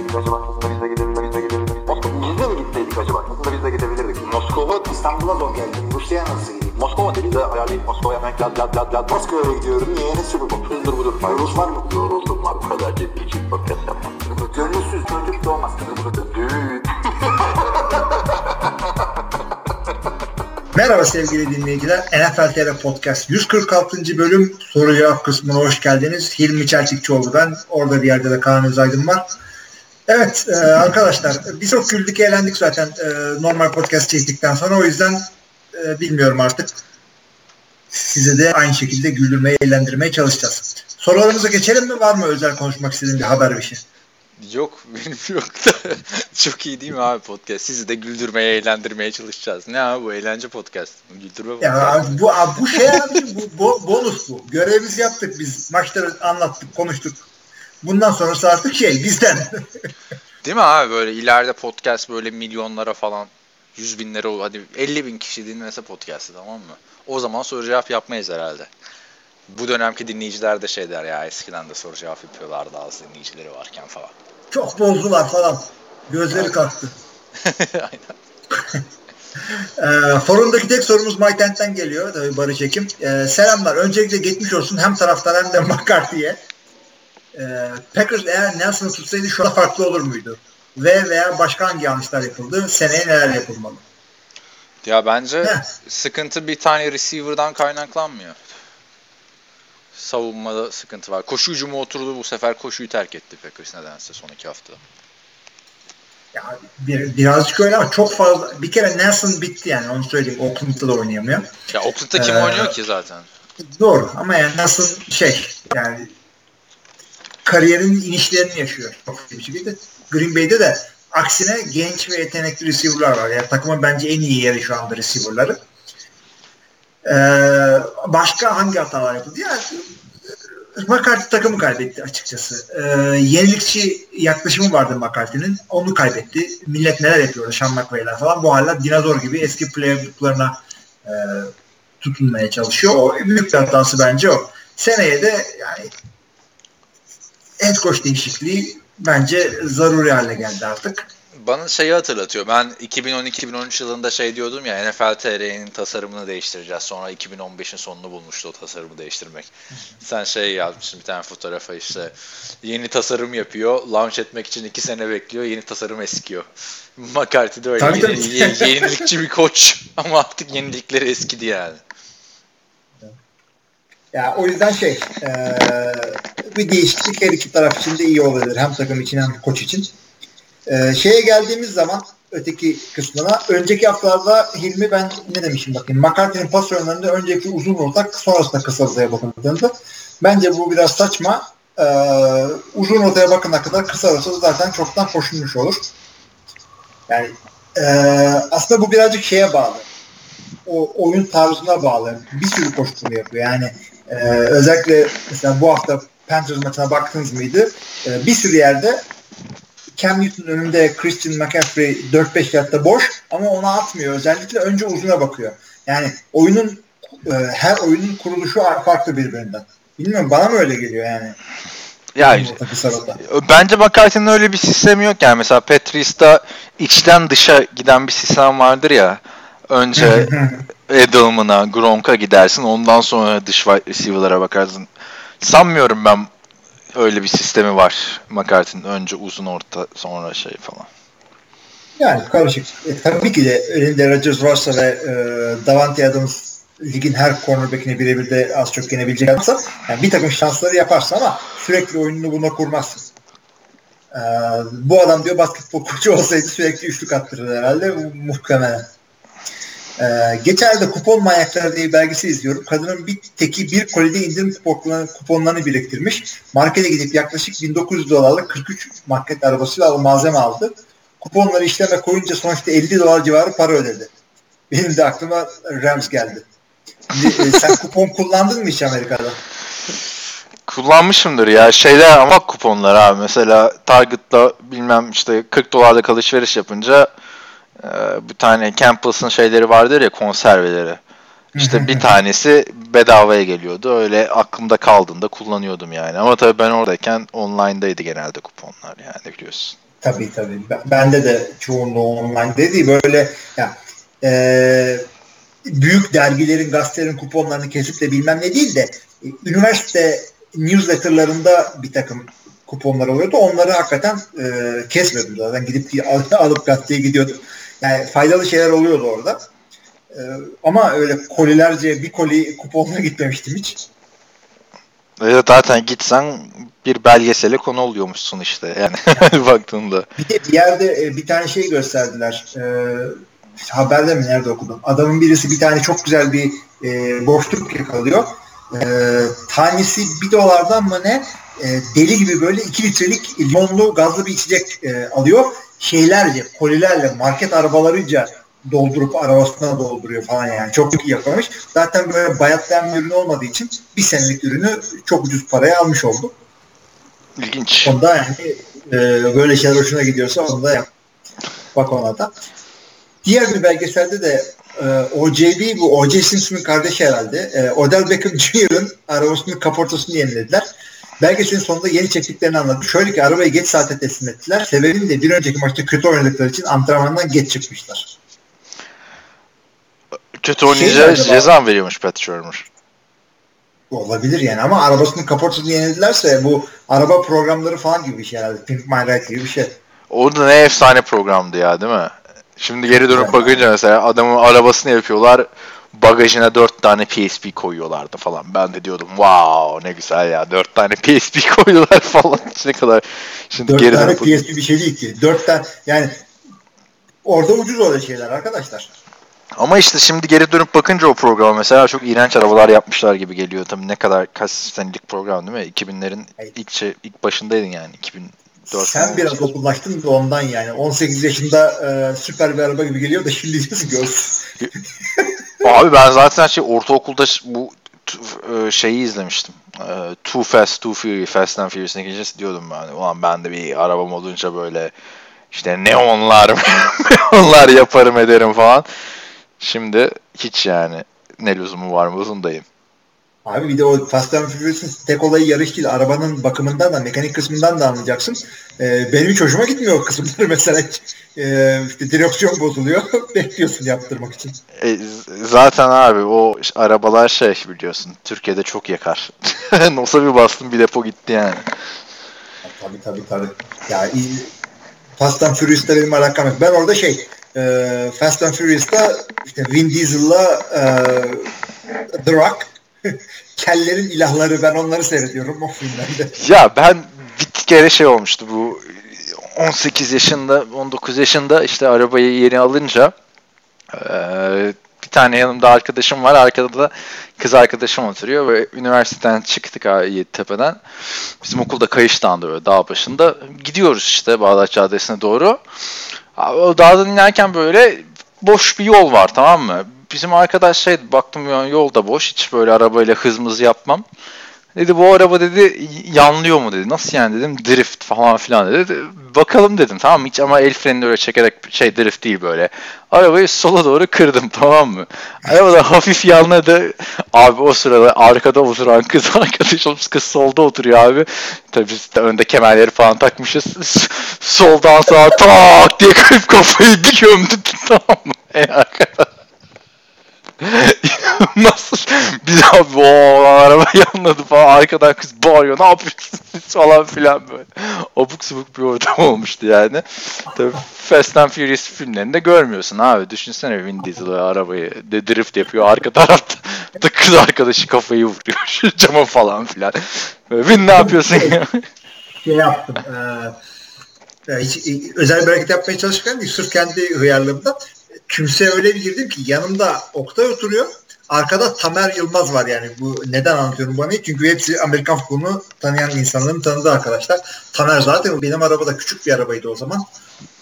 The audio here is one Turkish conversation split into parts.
gidebilirdik acaba? Nasıl da biz de gidebilirdik? Moskova mı gidebilirdik acaba? Nasıl da biz de gidebilirdik? Moskova, İstanbul'a zor geldim. Rusya'ya nasıl gideyim? Moskova dedi de ayarlayıp Moskova'ya hemen lad. Moskova'ya gidiyorum. Niye? Nesi bu? Hızdır budur. Yoruz var mı? Yoruldum var. Bu kadar ciddi için podcast yapmam. Gönülsüz çocuk doğmaz. Düğün. Merhaba sevgili dinleyiciler, NFL TR Podcast 146. bölüm soru cevap kısmına hoş geldiniz. Hilmi Çeltikçioğlu ben, orada bir yerde de Kaan Özaydın var. Evet arkadaşlar, birçok güldük eğlendik zaten normal podcast çektikten sonra, o yüzden bilmiyorum artık. Sizi de aynı şekilde güldürmeye, eğlendirmeye çalışacağız. Sorularımıza geçelim mi? Var mı özel konuşmak istediğin bir haber bir şey? Yok, benim yok da. Çok iyi değil mi abi podcast? Sizi de güldürmeye, eğlendirmeye çalışacağız. Ne abi bu? Eğlence podcast. Güldürme podcast. Ya abi, bu şey abi, bu bonus bu. Görevimizi yaptık biz. Maçları anlattık, konuştuk. Bundan sonrası artık şey, bizden. Değil mi abi? Böyle ileride podcast böyle milyonlara falan, 100 binlere, hadi 50 bin kişi dinlese podcast'ı, tamam mı? O zaman soru cevap yapmayız herhalde. Bu dönemki dinleyiciler de şey der ya, eskiden de soru cevap yapıyorlardı az dinleyicileri varken falan. Çok bozdular falan. Gözleri kalktı. Aynen. Forumdaki tek sorumuz MyTent'ten geliyor. Tabii Barış Ekim. Selamlar. Öncelikle geçmiş olsun hem taraftar hem de McCarthy'ye. Packers eğer Nelson'ı tutsaydı şu an farklı olur muydu? Veya başka hangi yanlışlar yapıldı? Seneye neler yapılmalı? Ya bence sıkıntı bir tane receiver'dan kaynaklanmıyor. Savunmada sıkıntı var. Koşu hücumu oturdu. Bu sefer koşuyu terk etti Packers nedense son iki haftada. Ya birazcık öyle ama çok fazla. Bir kere Nelson bitti yani. Onu söyleyeyim. Oakland'da da oynayamıyor. Ya Oakland'da kim oynuyor ki zaten? Doğru ama yani Nelson yani kariyerinin inişlerini yaşıyor. Çok bir şekilde. Green Bay'de de aksine genç ve yetenekli receiver'lar var. Yani takımın bence en iyi yeri şu anda receiver'ları. Başka hangi hatalar yapıldı? Yani McCarthy takımı kaybetti açıkçası. Yenilikçi yaklaşımı vardı McCarthy'nin. Onu kaybetti. Millet neler yapıyordu? Şanmak Beyler falan. Bu hala dinozor gibi eski playbooklarına tutunmaya çalışıyor. O büyük bir hatası bence o. Seneye de yani head coach değişikliği bence zaruri hale geldi artık. Bana şeyi hatırlatıyor. Ben 2012-2013 yılında şey diyordum ya, NFL TR'nin tasarımını değiştireceğiz. Sonra 2015'in sonunu bulmuştu o tasarımı değiştirmek. Sen yazmışsın bir tane fotoğrafa, işte yeni tasarım yapıyor. Launch etmek için 2 sene bekliyor. Yeni tasarım eskiyor. McCarthy de öyle. Yenilikçi bir koç. Ama artık yenilikleri eskidi yani. Ya o yüzden bir değişiklik her iki taraf için de iyi olabilir. Hem takım için hem koç için. Şeye geldiğimiz zaman öteki kısmına, önceki haftalarda Hilmi ben ne demişim bakayım, McCarthy'nin pas oyunlarında önceki uzun ortak sonrasında kısa ortaya bakıldığında bence bu biraz saçma. Uzun ortaya bakana kadar kısa ortası zaten çoktan koşulmuş olur. Yani aslında bu birazcık şeye bağlı, o oyun tarzına bağlı, bir sürü koşturma yapıyor yani. Özellikle mesela bu hafta Panthers maçına baktınız mıydı, bir sürü yerde Cam Newton'un önünde Christian McCaffrey 4-5 yardta boş ama ona atmıyor. Özellikle önce uzuna bakıyor. Yani oyunun her oyunun kuruluşu farklı birbirinden. Bilmiyorum, bana mı öyle geliyor yani? Ya bence McCarthy'nin öyle bir sistemi yok yani. Mesela Patrice'da içten dışa giden bir sistem vardır ya. Önce Edelman'a, Gronk'a gidersin. Ondan sonra dış receiver'lara bakarsın. Sanmıyorum ben öyle bir sistemi var McCarthy'nin, önce uzun orta sonra falan. Yani karışık. Tabii ki de önünde Rodgers varsa ve Davante Adams ligin her cornerback'ine birebir de az çok yenebilecek olsa, yani bir takım şansları yaparsın ama sürekli oyununu buna kurmazsın. Bu adam diyor basketbol koçu olsaydı sürekli üçlük attırır herhalde. Muhtemelen. Geçenlerde Kupon Manyaklar diye bir belgesel izliyorum. Kadının bir teki bir kolide indirim kuponlarını biriktirmiş. Markete gidip yaklaşık $1900'lık 43 market arabasıyla malzeme aldı. Kuponları işleme koyunca sonuçta $50 civarı para ödedi. Benim de aklıma Rams geldi. Sen kupon kullandın mı hiç Amerika'da? Kullanmışımdır ya. Ama kuponlar abi. Mesela Target'ta bilmem işte $40'lık alışveriş yapınca bir tane Campbells'ın şeyleri vardır ya, konserveleri. İşte bir tanesi bedavaya geliyordu. Öyle aklımda kaldığında kullanıyordum yani. Ama tabii ben oradayken online'daydı genelde kuponlar yani, biliyorsun. Tabii. Bende de çoğunluğu online dediği böyle ya, büyük dergilerin, gazetelerin kuponlarını kesip de bilmem ne değil de üniversite newsletterlarında bir takım kuponlar oluyordu. Onları hakikaten kesmiyordum zaten. Gidip alıp gazeteye gidiyordum. Yani faydalı şeyler oluyordu orada. Ama öyle kolilerce bir koli kuponla gitmemiştim hiç. Evet, zaten gitsen bir belgesele konu oluyormuşsun işte yani baktığında. Bir yerde bir tane şey gösterdiler. Haberde mi nerede okudum? Adamın birisi bir tane çok güzel bir boşluk yakalıyor. Tanesi $1 mı ne? Deli gibi böyle 2 litrelik limonlu gazlı bir içecek alıyor. Şeylerce, kolilerle, market arabalarıyla doldurup arabasına dolduruyor falan yani. Çok iyi yapılmış. Zaten böyle bayatlayan bir ürün olmadığı için bir senelik ürünü çok ucuz paraya almış oldu. İlginç. Onda yani böyle şeyler hoşuna gidiyorsa onda yap. Bak ona da. Diğer bir belgeselde de O.J.B. bu O.J. Simpson'ın kardeşi herhalde. Odell Beckham Jr.'ın arabasının kaportasını yenilediler. Belgeselin sonunda yeni çektiklerini anlattı. Şöyle ki arabayı geç saate teslim ettiler. Sebebini de bir önceki maçta kötü oynadıkları için antrenmandan geç çıkmışlar. Kötü oynayınca ceza mı veriyormuş Pat Shermer? Olabilir yani ama arabasının kaportasını yeniledilerse bu araba programları falan gibi bir şey herhalde. Pimp My Ride gibi bir şey. O da ne efsane programdı ya, değil mi? Şimdi geri dönüp bakınca mesela adamın arabasını yapıyorlar, bagajına 4 tane PSP koyuyorlardı falan. Ben de diyordum wow ne güzel ya, 4 tane PSP koyuyorlar falan. Ne kadar şimdi 4 geri tane PSP bir şey değil ki. 4 tane yani orada ucuz olan şeyler arkadaşlar. Ama işte şimdi geri dönüp bakınca o programa mesela çok iğrenç arabalar yapmışlar gibi geliyor. Tabii ne kadar kaç senelik program değil mi? 2000'lerin ilk başındaydın yani 2000. Sen biraz okullaştın da ondan yani. 18 yaşında süper bir araba gibi geliyor da şimdi nasıl görürsün? Abi ben zaten ortaokulda bu şeyi izlemiştim. Too Fast, Too Furious, Fast and Furious'ın ikincisi diyordum ben. Ulan ben de bir arabam olunca böyle işte neonlar yaparım ederim falan. Şimdi hiç yani ne lüzumu var mı uzundayım. Abi bir de o Fast and Furious'ın tek olayı yarış değil. Arabanın bakımından da, mekanik kısmından da anlayacaksın. Benim hiç hoşuma gitmiyor o kısımları mesela. İşte direksiyon bozuluyor. Bekliyorsun yaptırmak için. Zaten abi o arabalar biliyorsun. Türkiye'de çok yakar. Nasıl bir bastın bir depo gitti yani. Tabii. Ya, Fast and Furious'ta benim alakam yok. Ben orada Fast and Furious'ta işte Vin Diesel'la The Rock kellerin ilahları, ben onları seyrediyorum o filmlerde. Ya ben bir kere olmuştu bu 18 yaşında 19 yaşında işte arabayı yeni alınca bir tane yanımda arkadaşım var, arkada da kız arkadaşım oturuyor ve üniversiteden çıktık Tepeden. Bizim okulda Kayış'tan'da böyle dağ başında gidiyoruz işte Bağdat Caddesi'ne doğru. O dağdan inerken böyle boş bir yol var, tamam mı? Bizim arkadaş baktım yani yol da boş, hiç böyle arabayla hızımızı yapmam. Dedi bu araba dedi yanlıyor mu dedi. Nasıl yani dedim, drift falan filan dedi. Bakalım dedim, tamam mı, hiç ama el frenini öyle çekerek drift değil böyle. Arabayı sola doğru kırdım, tamam mı? Araba da hafif yanladı. Abi o sırada arkada oturan kız arkadaşım, kız solda oturuyor abi. Tabii biz de önde kemerleri falan takmışız. Soldan sağa tak diye kırıp kafayı bir gömdü, tamam mı? Arkadaş. Nasıl? Biz abi araba yanladı falan, arkadan kız bağırıyor ne yapıyorsunuz falan filan böyle. Abuk sabuk bir ortam olmuştu yani. Tabii Fast and Furious filmlerinde görmüyorsun abi. Düşünsene Vin Diesel arabayı drift yapıyor, arka tarafta kız arkadaşı kafayı vuruyor cama falan filan. Böyle, Vin ne yapıyorsun ya? Yaptım. Hiç özel bir hareket yapmaya çalışırken değil, sırf kendi hıyarlığımda. Kimseye öyle bir girdim ki yanımda Oktay oturuyor. Arkada Tamer Yılmaz var yani. Bu neden anlatıyorum bana? Çünkü hepsi Amerikan futbolunu tanıyan insanların tanıdığı arkadaşlar. Tamer zaten benim arabada küçük bir arabaydı o zaman.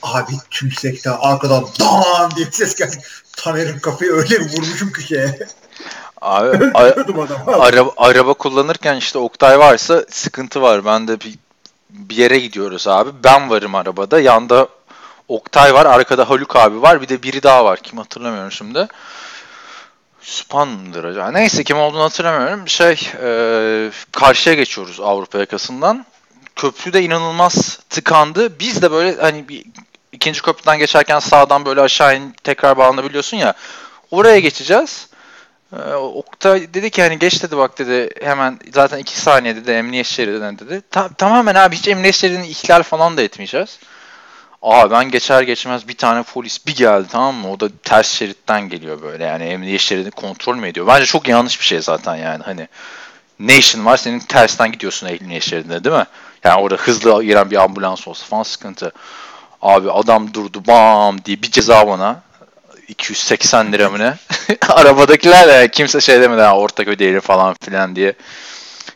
Abi tümsekte arkadan dan diye ses geldi. Tamer'in kafayı öyle vurmuşum ki şeye. Abi, araba kullanırken işte Oktay varsa sıkıntı var. Ben de bir yere gidiyoruz abi. Ben varım arabada. Yanda Oktay var, arkada Haluk abi var, bir de biri daha var. Kim hatırlamıyorum şimdi. Süpan mıdır acaba? Neyse kim olduğunu hatırlamıyorum. Karşıya geçiyoruz Avrupa yakasından. köprü de inanılmaz tıkandı. Biz de böyle hani bir, ikinci köprüden geçerken sağdan böyle aşağı in, tekrar bağlanabiliyorsun ya. Oraya geçeceğiz. Oktay dedi ki hani geç dedi bak dedi hemen zaten 2 saniye dedi emniyet şeridinden dedi. Tamamen abi hiç emniyet şeridini ihlal falan da etmeyeceğiz. Aa ben geçer geçmez bir tane polis bir geldi tamam mı? O da ters şeritten geliyor böyle yani emniyet şeridini kontrol mü ediyor? Bence çok yanlış bir şey zaten yani hani. Ne işin var senin tersten gidiyorsun emniyet şeridine değil mi? Yani orada hızlı giren bir ambulans olsa falan sıkıntı. Abi adam durdu bam diye bir ceza bana. 280 lira mı ne? Arabadakiler de kimse şey demedi ha Ortaköy değil falan filan diye.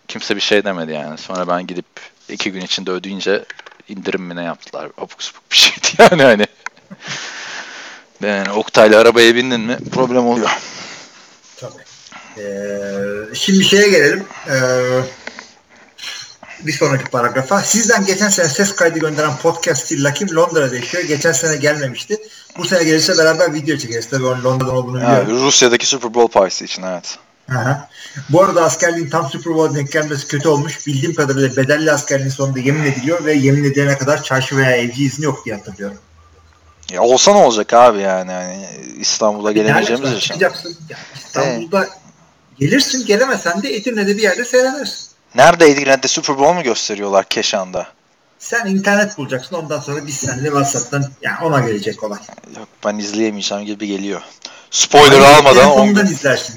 Kimse bir şey demedi yani. Sonra ben gidip 2 gün içinde ödeyince indirim mi ne yaptılar? Abuk sabuk bir şeydi yani hani. Yani Oktay'la arabaya bindin mi problem oluyor. Tabii. Şimdi şeye gelelim. Bir sonraki paragrafa. Sizden geçen sene ses kaydı gönderen podcast Lakim Londra'da yaşıyor. Geçen sene gelmemişti. Bu sene gelirse beraber video çekeriz. Tabii Londra'dan olduğunu biliyorum. Rusya'daki Super Bowl partisi için evet. Aha. Bu arada askerliğin tam Super Bowl'a denk gelmesi kötü olmuş. Bildiğim kadarıyla bedelli askerliğin sonunda yemin ediliyor ve yemin edilene kadar çarşı veya evci izni yok diye hatırlıyorum. Ya olsa ne olacak abi yani? Yani İstanbul'a gelemeyeceğimiz için. İstanbul'da gelirsin gelemesen de Edirne'de bir yerde seyredersin. Nerede Edirne'de Super Bowl mu gösteriyorlar Keşan'da? Sen internet bulacaksın ondan sonra biz seninle WhatsApp'tan yani ona gelecek olay. Yok ben izleyemeyeceğim gibi geliyor. Spoiler yani almadan telefondan izlersin.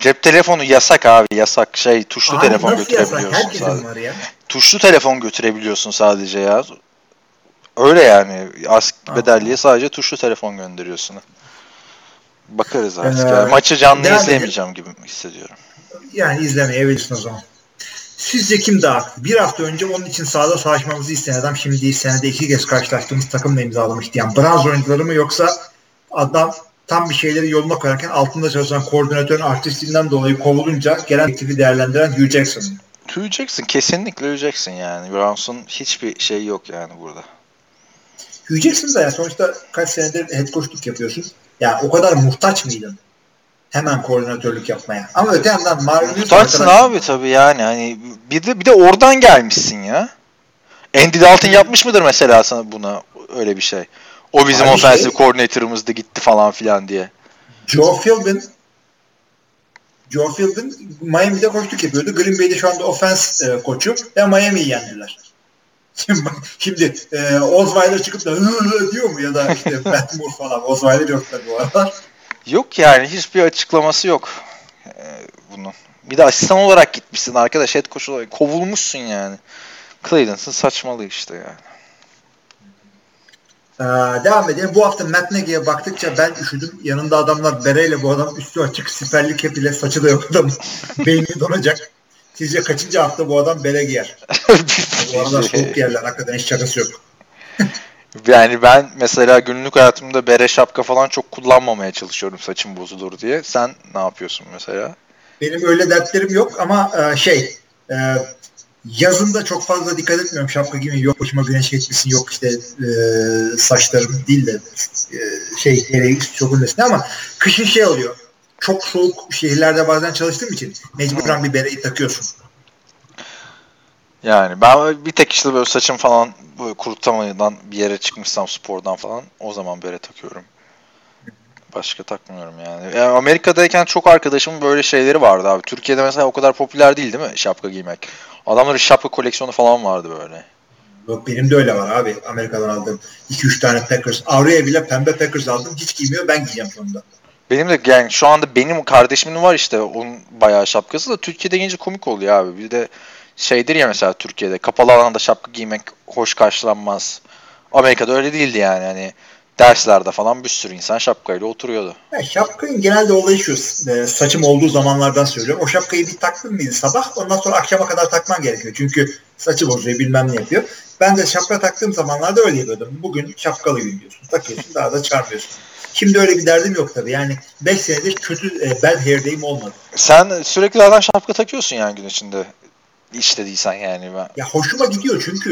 Cep telefonu yasak abi yasak şey tuşlu abi, telefon götürebiliyorsun sadece. Ya. Tuşlu telefon götürebiliyorsun sadece ya. Öyle yani bedelliye sadece tuşlu telefon gönderiyorsun. Bakarız artık. Maçı canlı izleyemeyeceğim gibi hissediyorum. Yani izlemeyebilirsin o zaman. Sizce kim daha haklı? Bir hafta önce onun için sahada savaşmamızı isteyen adam şimdi değil, senede 2 kez karşılaştığımız takımla imzalamış diyen Browns oyuncuları mı yoksa adam tam bir şeyleri yoluna koyarken altında çalışan koordinatörün artistliğinden dolayı kovulunca gelen teklifi değerlendiren Hugh Jackson? Hugh Jackson kesinlikle Hugh Jackson yani. Browns'un hiçbir şeyi yok yani burada. Hugh Jackson da ya sonuçta kaç senedir head coachluk yapıyorsun. Ya o kadar muhtaç mıydın? Hemen koordinatörlük yapmaya. Ama öte yandan Marvin'in... Tutarsın abi tabii yani. Hani bir de oradan gelmişsin ya. Andy Dalton yapmış mıdır mesela sana buna öyle bir şey? O bizim offensive koordinatörümüzdü gitti falan filan diye. Joe Philbin Miami'de koçluk yapıyordu. Green Bay'de şu anda offense koçu ve Miami'yi yendiler. Şimdi Osweiler çıkıp da diyor mu ya da işte Matt Moore falan. Osweiler yok da bu arada. Yok yani hiçbir açıklaması yok bunun. Bir de asistan olarak gitmişsin arkadaş head coach olarak kovulmuşsun yani. Clayton'sın saçmalığı işte yani. Devam edelim. Bu hafta Matt Nagy'e baktıkça ben üşüdüm. Yanında adamlar bereyle bu adam üstü açık siperli kepiyle saçı da yok adamın. Beyni donacak. Sizce kaçıncı hafta bu adam bere giyer? Bu arada soğuk yerler hakikaten hiç şakası yok. Yani ben mesela günlük hayatımda bere şapka falan çok kullanmamaya çalışıyorum saçım bozulur diye. Sen ne yapıyorsun mesela? Benim öyle dertlerim yok ama yazında çok fazla dikkat etmiyorum. Şapka gibi yok başıma güneş geçmesin yok işte saçlarım değil de çökülmesine ama kışın şey oluyor. Çok soğuk şehirlerde bazen çalıştığım için mecburen bir bereyi takıyorsun. Yani ben bir tek işte böyle saçım falan böyle kurutamadan bir yere çıkmışsam spordan falan o zaman bere takıyorum. Başka takmıyorum yani. Yani Amerika'dayken çok arkadaşımın böyle şeyleri vardı abi. Türkiye'de mesela o kadar popüler değil mi şapka giymek? Adamların şapka koleksiyonu falan vardı böyle. Yok benim de öyle var abi. Amerika'dan aldığım 2-3 tane Packers. Avruya bile pembe Packers aldım. Hiç giymiyor ben giyeceğim sonunda. Benim de yani şu anda benim kardeşimin var işte onun bayağı şapkası da Türkiye'de giyince komik oluyor abi. Bir de şeydir ya mesela Türkiye'de kapalı alanda şapka giymek hoş karşılanmaz. Amerika'da öyle değildi yani. Hani derslerde falan bir sürü insan şapkayla oturuyordu. Ya şapkanın genelde olayı şu. Saçım olduğu zamanlardan söylüyorum. O şapkayı bir taktın mıydı sabah? Ondan sonra akşama kadar takman gerekiyor. Çünkü saçı bozuyor bilmem ne yapıyor. Ben de şapka taktığım zamanlarda öyle yapıyordum. Bugün şapkalı gün diyorsun. Takıyorsun daha da çarpıyorsun. Şimdi öyle bir derdim yok tabii. Yani 5 senedir kötü bad hair'deyim olmadı. Sen sürekli zaten şapka takıyorsun yani gün içinde. İstediysen yani ben. Ya hoşuma gidiyor çünkü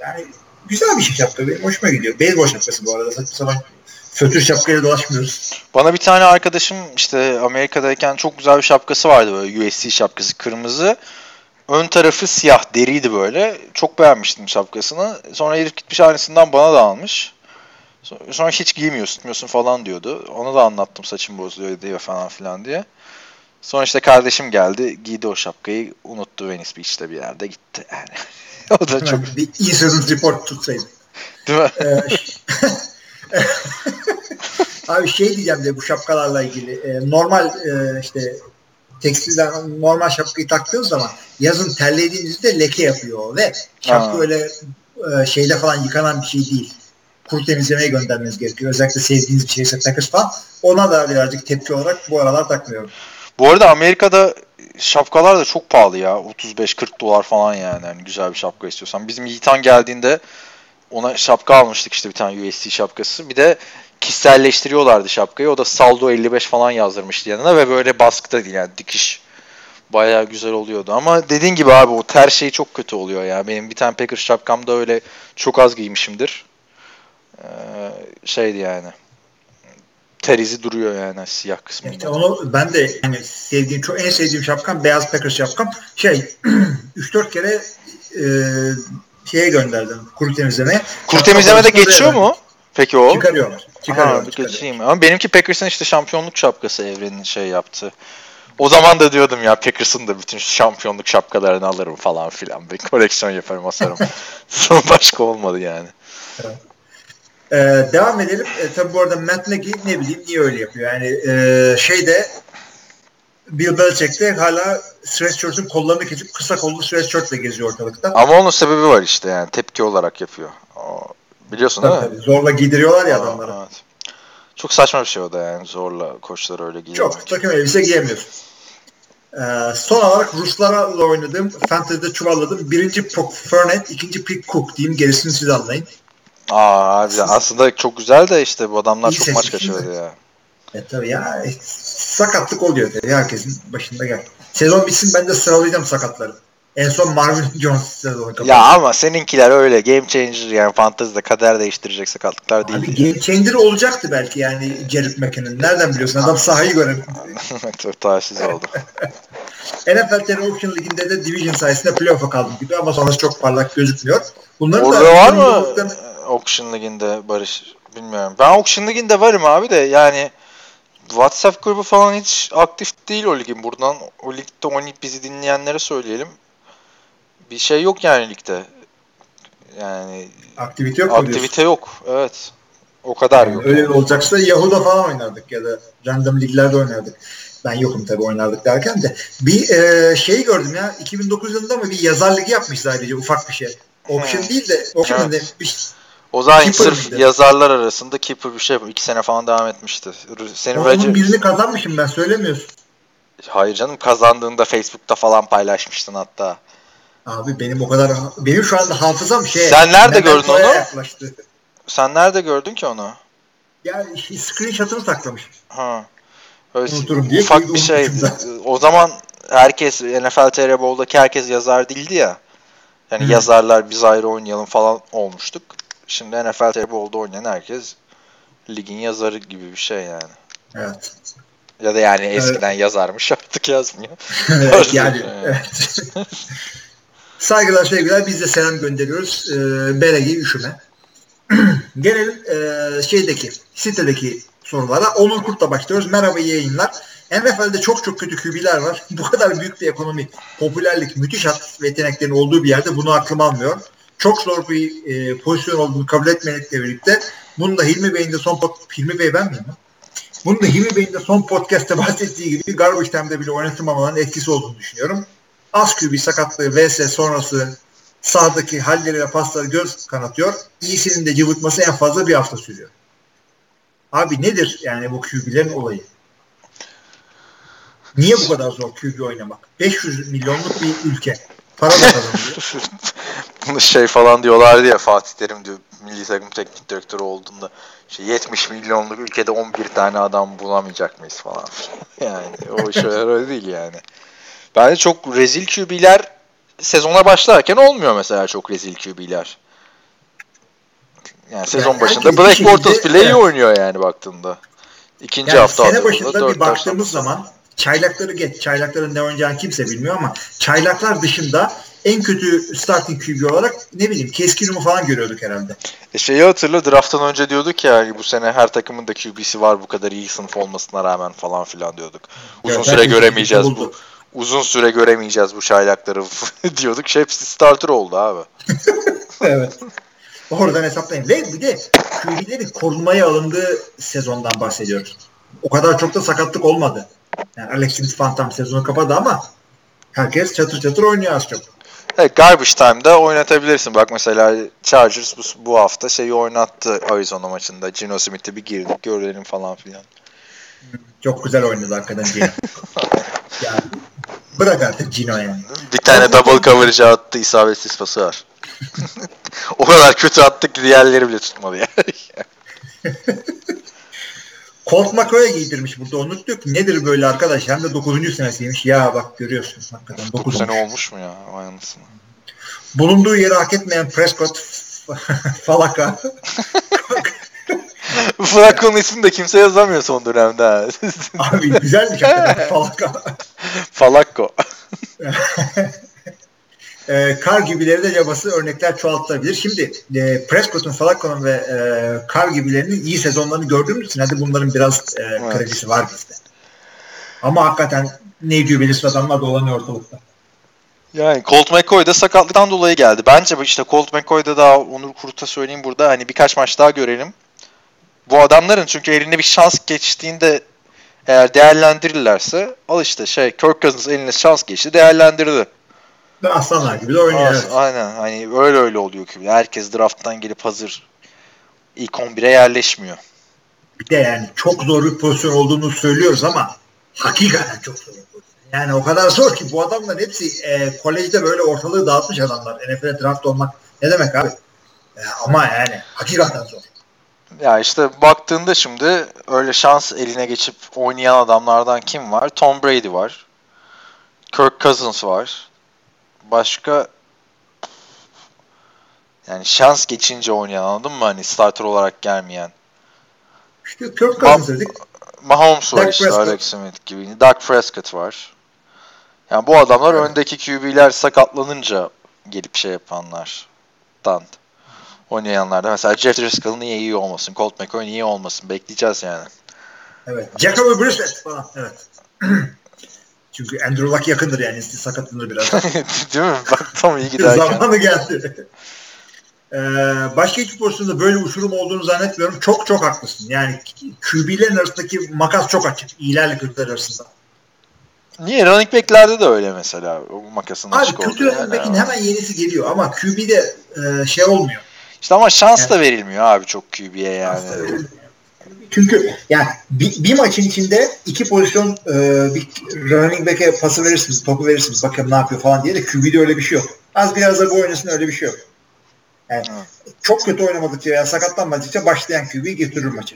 yani güzel bir şey şapka benim hoşuma gidiyor. Beyzbol şapkası bu arada. Saçma sapan fötür şapkayla dolaşmıyoruz. Bana bir tane arkadaşım işte Amerika'dayken çok güzel bir şapkası vardı böyle USC şapkası kırmızı. Ön tarafı siyah, deriydi böyle. Çok beğenmiştim şapkasını. Sonra herif gitmiş aynısından bana da almış. Sonra hiç giymiyorsun falan diyordu. Ona da anlattım saçım bozuluyor diye falan filan diye. Sonra işte kardeşim geldi, giydi o şapkayı, unuttu Venice Beach'te bir yerde, gitti yani. O da çok... Bir incident report tutsaydı. Değil mi? Abi şey diyeceğim de bu şapkalarla ilgili. Normal işte tekstilden normal şapkayı taktığınız zaman yazın terlediğinizde leke yapıyor ve şapka öyle şeyde falan yıkanan bir şey değil. Kuru temizlemeye göndermeniz gerekiyor. Özellikle sevdiğiniz bir şeyse takış falan. Ona da birazcık tepki olarak bu aralar takmıyorum. Bu arada Amerika'da şapkalar da çok pahalı ya. $35-40 falan yani. Yani güzel bir şapka istiyorsan. Bizim Yiğitan geldiğinde ona şapka almıştık, işte bir tane USC şapkası. Bir de kişiselleştiriyorlardı şapkayı. O da saldo 55 falan yazdırmıştı yanına ve böyle baskıda değil yani, dikiş. Bayağı güzel oluyordu ama dediğin gibi abi o ter şeyi çok kötü oluyor ya. Benim bir tane Packers şapkamda öyle çok az giymişimdir. Şeydi yani. Terizi duruyor yani siyah kısmında. İşte onu ben de yani sevdiğim, çok en sevdiğim şapkam beyaz Packers şapkam. 3-4 kere şeye gönderdim, kuru temizlemeye. Kuru temizleme de geçiyor mu? Peki o? Çıkarıyorlar. Ama benimki Packers'ın işte şampiyonluk şapkası evrenin şey yaptı. O zaman da diyordum ya Packers'ın da bütün şampiyonluk şapkalarını alırım falan filan. Bir koleksiyon yaparım, asarım. Sonra başka olmadı yani. Evet. Devam edelim. Tabii bu arada Matt Nagy ne bileyim niye öyle yapıyor. Yani şeyde Bill Belichick'te hala sweatshirt'ün kollarını kesip kısa kollu sweatshirt'le geziyor ortalıkta. Ama onun sebebi var işte yani tepki olarak yapıyor. O, biliyorsun tabii, değil tabii. Mi? Zorla giydiriyorlar ya adamları. Evet. Çok saçma bir şey o da yani, zorla koçları öyle giyiyorlar. Çok takım elbise giyemiyorsun. Son olarak Ruslarla oynadığım Fantasy'de çuvalladım. 1. Pok Fernet, 2. Pick Cook diyeyim, gerisini siz anlayın. Aslında çok güzel de işte bu adamlar çok maç kaçırdı ya. Tabii ya, sakatlık oluyor tabii, herkesin başında gel. Sezon bitsin ben de sıralayacağım sakatları. En son Marvin Jones sezonu kapattı. Ya ama seninkiler öyle game changer yani, fantezide kader değiştirecek sakatlıklar değil. Abi game changer olacaktı belki yani Jared McKinnon. Nereden biliyorsun, adam sahayı göremiyor. Çok tahsiz oldu. NFL Television Ligi'nde de Division sayesinde playoff'a kaldım gibi ama sonrası çok parlak gözükmüyor. Bunları orada da var mı? Auction Ligi'nde Barış, bilmiyorum. Ben Auction Ligi'nde varım abi de yani WhatsApp grubu falan hiç aktif değil o ligin. Buradan o ligde oynayıp bizi dinleyenlere söyleyelim. Bir şey yok yani ligde. Yani aktivite yok. Aktivite yok. Evet. O kadar yani yok. Öyle yani. Olacaksa Yahoo'da falan oynardık ya da random liglerde oynardık. Ben yokum tabii oynardık derken de. Bir şey gördüm ya, 2009 yılında mı bir yazar ligi yapmış sadece, ufak bir şey. Auction değil de Auction evet. O zaman Keeper sırf miydi? Yazarlar arasında Keeper bir şey yapıyor. 2 sene falan devam etmişti. Onun birini kazanmışım ben, söylemiyorsun. Hayır canım, kazandığında Facebook'ta falan paylaşmıştın hatta. Abi benim şu anda hafızam şey. Sen nerede gördün onu? Yaklaştı. Sen nerede gördün ki onu? Yani screenshot'ını saklamışım. Ha. Öyle ufak bir şeydi. O zaman herkes NFL TR Bowl'daki herkes yazar değildi ya. Yani yazarlar biz ayrı oynayalım falan olmuştuk. Şimdi NFL TRBOL'da oynayan herkes ligin yazarı gibi bir şey yani. Evet. Ya da yani eskiden yazarmış, artık yazmıyor. Evet yani. Evet. Saygılar sevgiler, biz de selam gönderiyoruz. Bereyi üşüme. Gelelim sitedeki sorulara. Onur Kurt'la başlıyoruz. Merhaba, iyi yayınlar. NFL'de çok kötü QB'ler var. Bu kadar büyük bir ekonomi, popülerlik, müthiş atlet ve yeteneklerin olduğu bir yerde bunu aklım almıyor. Çok zor bir pozisyon olduğunu kabul etmekle birlikte bunu da Hilmi Bey'in de son podcast'te bahsettiği gibi garbage time'de bile oynatılmamanın etkisi olduğunu düşünüyorum. Az QB sakatlığı vs sonrası sahadaki halleri ve pasları göz kanatıyor. İyisinin de cıvıtması en fazla bir hafta sürüyor. Abi nedir yani bu QB'lerin olayı? Niye bu kadar zor QB oynamak? 500 milyonluk bir ülke. Para da kazanıyor. Bunu şey falan diyorlardı ya, Fatih Terim diyor milli takım teknik direktörü olduğunda şey, 70 milyonluk ülkede 11 tane adam bulamayacak mıyız falan. Yani o şeyler öyle değil yani. Bence çok rezil QB'ler sezona başlarken olmuyor mesela, çok rezil QB'ler. Yani sezon başında Blake Bortles bile iyi oynuyor yani baktığında. İkinci hafta sene başında bir baktığımız zaman Çaylakları geç. Çaylakların ne oynayacağını kimse bilmiyor ama çaylaklar dışında en kötü starting QB olarak ne bileyim Keskinum'u falan görüyorduk herhalde. Şeyi hatırla, drafttan önce diyorduk ya bu sene her takımın da QB'si var bu kadar iyi sınıf olmasına rağmen falan filan diyorduk. Uzun süre göremeyeceğiz bu çaylakları diyorduk. Hepsi starter oldu abi. Evet. Oradan hesaplayın. Ve bir de QB'lerin korunmaya alındığı sezondan bahsediyoruz. O kadar çok da sakatlık olmadı. Yani Alex Smith falan tam sezonu kapadı ama herkes çatır çatır oynuyor az çok. Evet, garbage time'da oynatabilirsin. Bak mesela Chargers bu hafta şeyi oynattı Arizona maçında. Geno Smith'e bir girdik görelim falan filan. Çok güzel oynadı hakikaten Geno. Yani bırak artık Geno yani. Bir tane double coverage attı, isabetsiz pası var. O kadar kötü attık ki diğerleri bile tutmadı yani. Colt McCoy'a giydirmiş burada, unuttuk. Nedir böyle arkadaş? Hem de 9. senesiymiş. Ya bak görüyorsun hakikaten. 9 sene olmuş mu ya? Vay anasını. Bulunduğu yeri hak etmeyen Prescott Falaka. Flacco'nun ismini de kimse yazamıyor son dönemde. Abi güzelmiş hakikaten. Falaka. Falako. Carr gibileri de cabası örnekler çoğaltılabilir. Şimdi Prescott'un, Falako'nun ve Carr gibilerinin iyi sezonlarını gördüğümüz için hadi bunların biraz kredisi var bizde. Ama hakikaten ne diyor belirsiz adamlar dolanıyor ortalıkta. Yani Colt McCoy da sakatlıktan dolayı geldi. Bence işte Colt McCoy'da daha Onur Kurut'a söyleyeyim burada hani birkaç maç daha görelim. Bu adamların çünkü eline bir şans geçtiğinde eğer değerlendirirlerse al işte şey Kirk Cousins eline şans geçti değerlendirdi. Aslanlar gibi de oynuyor. Evet. Aynen. Hani öyle oluyor ki. Herkes drafttan gelip hazır ilk 11'e yerleşmiyor. Bir de yani çok zor bir pozisyon olduğunu söylüyoruz ama hakikaten çok zor bir pozisyon. Yani o kadar zor ki bu adamların hepsi kolejde böyle ortalığı dağıtmış adamlar. NFL'e draft olmak ne demek abi? Ama yani hakikaten zor. Ya işte baktığında şimdi öyle şans eline geçip oynayan adamlardan kim var? Tom Brady var. Kirk Cousins var. Başka yani şans geçince oynayan anladın mı? Hani starter olarak gelmeyen. İşte Kirk Cousins dedik. Mahomes var Doug işte Prescott. Alex Smith gibi. Doug Prescott var. Yani bu adamlar evet. Öndeki QB'ler sakatlanınca gelip şey yapanlardan oynayanlardan. Mesela Jeff Driscoll niye iyi olmasın? Colt McCoy niye olmasın? Bekleyeceğiz yani. Evet. Jacoby Brissett falan. Evet. Çünkü Andrew Luck yakındır yani. Sakatlanır biraz. Değil mi? Bak tam iyi giderken. Zamanı geldi. Başka hiçbir pozisyonda böyle uçurum olduğunu zannetmiyorum. Çok çok haklısın. Yani QB'lerin arasındaki makas çok açık. İyilerle kötüler arasında. Niye? Running back'lerde de öyle mesela. O makasın açık olduğu. Abi kötü running back'in hemen yenisi geliyor. Ama QB'de şey olmuyor. İşte ama şans yani, da verilmiyor abi çok QB'ye yani. Çünkü yani bir maçın içinde iki pozisyon bir running back'e pası verirsiniz, topu verirsiniz. Bakın ne yapıyor falan diye de QB'de öyle bir şey yok. Az biraz da bu oynasın öyle bir şey yok. Yani hı. Çok kötü oynamadıkça veya sakatlanmadıkça başlayan QB'yi getirir maçı.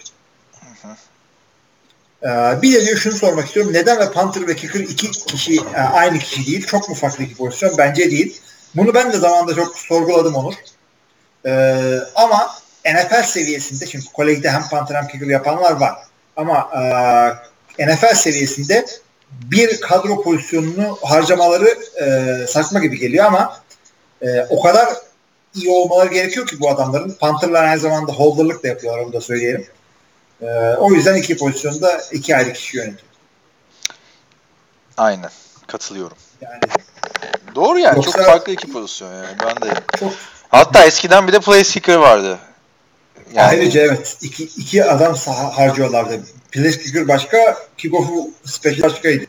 Bir de diyor şunu sormak istiyorum. Neden ve punter ve kicker iki kişi aynı kişi değil? Çok mu farklı iki pozisyon? Bence değil. Bunu ben de zamanında çok sorguladım Onur. Ama NFL seviyesinde, şimdi kolejde hem punter hem kicker yapanlar var. Ama NFL seviyesinde bir kadro pozisyonunu harcamaları saçma gibi geliyor ama o kadar iyi olmaları gerekiyor ki bu adamların. Punter'lar her zaman da holder'lık da yapıyorlar, onu da söyleyelim. O yüzden iki pozisyonda iki ayrı kişi yönetiyor. Aynen. Katılıyorum. Yani, doğru yani. Yoksa, çok farklı iki pozisyon yani. Ben de. Çok, hatta eskiden bir de play kicker vardı. Yani. Ayrıca evet. İki adam harcıyorlardı. Place kicker başka, kickoff'u special başkaydı.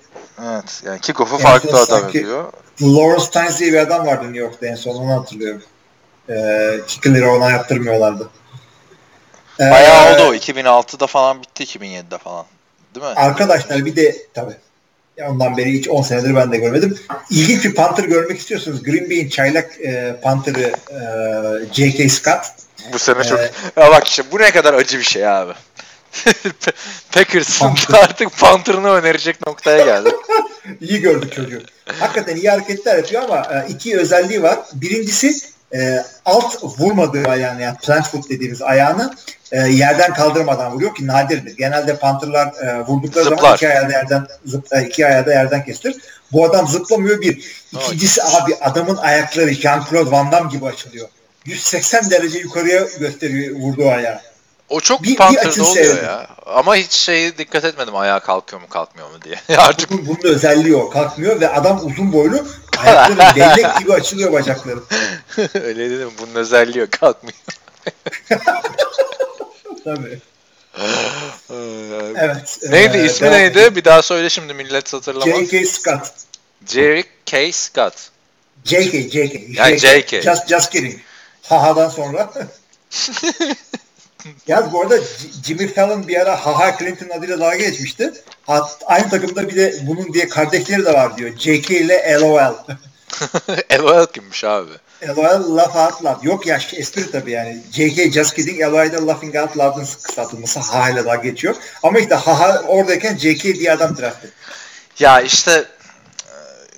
Evet. Yani kickoff'u farklı adam ediyor. Lawrence Tynes diye bir adam vardı New York'ta en son. Onu hatırlıyorum. Kicker'leri ona yaptırmıyorlardı. Bayağı oldu o. 2006'da falan bitti. 2007'de falan. Değil mi? Arkadaşlar bir de tabii. Ondan beri hiç 10 senedir ben de görmedim. İlginç bir punter görmek istiyorsunuz. Green Bay'in çaylak punter'ı J.K. Scott. Bu sene çok... Ya bak işte bu ne kadar acı bir şey abi. Packers'ın artık punter'ını önerecek noktaya geldi. İyi gördük çocuğu. Hakikaten iyi hareketler yapıyor ama iki özelliği var. Birincisi alt vurmadığı ayağını, yani planche foot dediğimiz ayağını yerden kaldırmadan vuruyor ki nadirdir. Genelde punterlar vurdukları zıplar zaman iki ayağı da yerden kesilir. Bu adam zıplamıyor bir. İkincisi abi adamın ayakları Jean-Claude Van Damme gibi açılıyor. 180 derece yukarıya gösteriyor vurduğu ayağı. O çok Panther'da oluyor sevdim ya. Ama hiç dikkat etmedim ayağa kalkıyor mu kalkmıyor mu diye. Artık bunun özelliği o. Kalkmıyor ve adam uzun boylu, ayakları leylek gibi açılıyor bacakları. Öyle dedim. Bunun özelliği o. Kalkmıyor. Tabii. Evet. Neydi? İsmi neydi? Bir daha söyle şimdi millet hatırlamaz. J.K. Scott. J.K. Scott. J.K. Yani J.K. Just kidding. Haha'dan sonra. Yaz bu arada Jimmy Fallon bir ara Haha Clinton adıyla dalga geçmişti. Aynı takımda bir de bunun diye kardeşleri de var diyor. JK ile LOL. LOL kimmiş abi? LOL Laugh Out Loud. Yok ya espri tabii yani. JK Just Kidding, LOL'da Laughing Out Loud'ın kısaltılması Haha ile dalga geçiyor. Ama işte Haha oradayken JK diye adam draft etti. Ya işte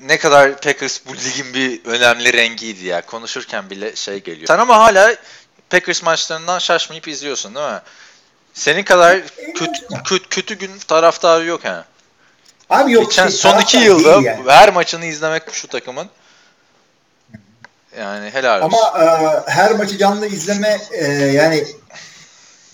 ne kadar Packers bu ligin bir önemli rengiydi ya. Konuşurken bile geliyor. Sen ama hala Packers maçlarından şaşmayıp izliyorsun değil mi? Senin kadar kötü gün taraftarı yok ha. Abi yok. Geçen son 2 yılda yani her maçını izlemek şu takımın. Yani helal olsun. Ama her maçı canlı izleme yani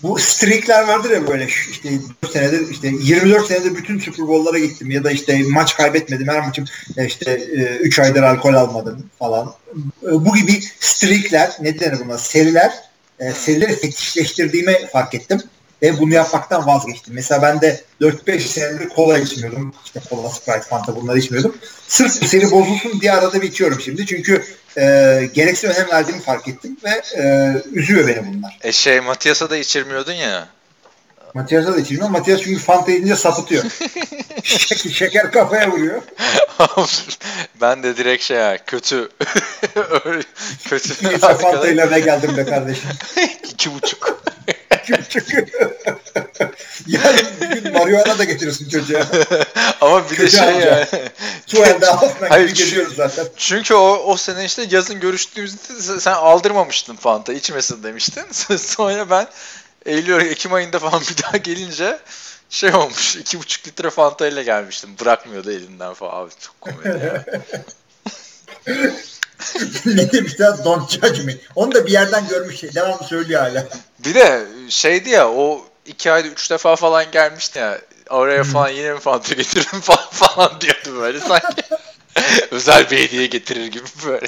bu streakler vardır ya böyle işte 4 senedir işte 24 senedir bütün Super Bowl'lara gittim ya da işte maç kaybetmedim her maçım işte 3 aydır alkol almadım falan. Bu gibi streakler ne denir buna? Serileri fetişleştirdiğimi fark ettim ve bunu yapmaktan vazgeçtim. Mesela ben de 4-5 senedir kola içmiyordum. İşte kola, Sprite, Fanta bunları içmiyordum. Sırf bu seri bozulsun diye arada bir içiyorum şimdi. Çünkü gereksiz önem verdiğimi fark ettim ve üzüyor beni bunlar. Matias'a da içirmiyordun ya. Matias'a da içirmiyorum. Matias çünkü Fanta yedince sapıtıyor. Şeker kafaya vuruyor. Ben de direkt kötü. İyi Fanta'yla ne geldim be kardeşim. 2,5. Yani bugün marihuana da getirirsin çocuğa. Ama bir kötü de yani. Hayır, çünkü, zaten. Çünkü o sene işte yazın görüştüğümüzde sen aldırmamıştın Fanta içmesin demiştin. Sonra ben Ekim ayında falan bir daha gelince olmuş. 2,5 litre Fanta ile gelmiştim. Bırakmıyordu elinden falan. Abi çok komik ya. Ne demişler? Don't judge me. Onu da bir yerden görmüş. Devamlı söylüyor hala. Bir de ya o 2 ayda 3 defa falan gelmişti ya. Oraya falan yine mi Fanta getiririm falan diyordu böyle sanki. Özel bir hediye getirir gibi böyle.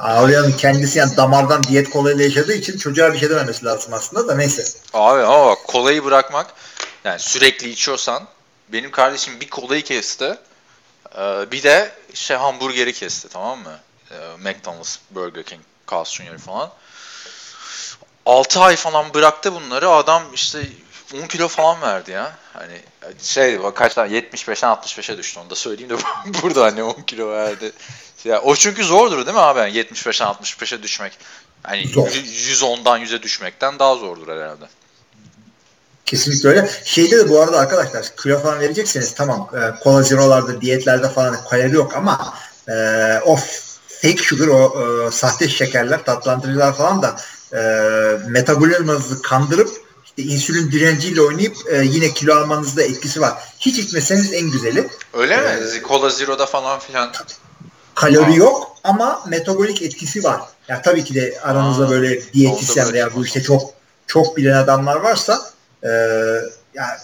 Ağlayanın kendisi yani damardan diyet kolayla yaşadığı için çocuğa bir şey dememesi lazım aslında da neyse. Abi ama bak kolayı bırakmak yani sürekli içiyorsan benim kardeşim bir kolayı kesti bir de hamburgeri kesti tamam mı? McDonald's, Burger King, Carl's Jr. falan. 6 ay falan bıraktı bunları adam 10 kilo falan verdi ya. Hani kaç tane 75'ten 65'e düştü onu da söyleyeyim de burada 10 kilo verdi. Ya o çünkü zordur değil mi abi? 75'ten 65'e düşmek. Hani zor. 110'dan 100'e düşmekten daha zordur herhalde. Kesinlikle öyle. De bu arada arkadaşlar kilo falan verecekseniz tamam kola zerolarda, diyetlerde falan kalori yok ama o fake sugar, o sahte şekerler, tatlandırıcılar falan da metabolizmanızı kandırıp insülin direnciyle oynayıp yine kilo almanızda etkisi var. Hiç içmeseniz en güzeli. Öyle mi? Kola Zero'da falan filan. Kalori yok ama metabolik etkisi var. Ya tabii ki de aranızda böyle diyetisyen veya bu çok bilen adamlar varsa yani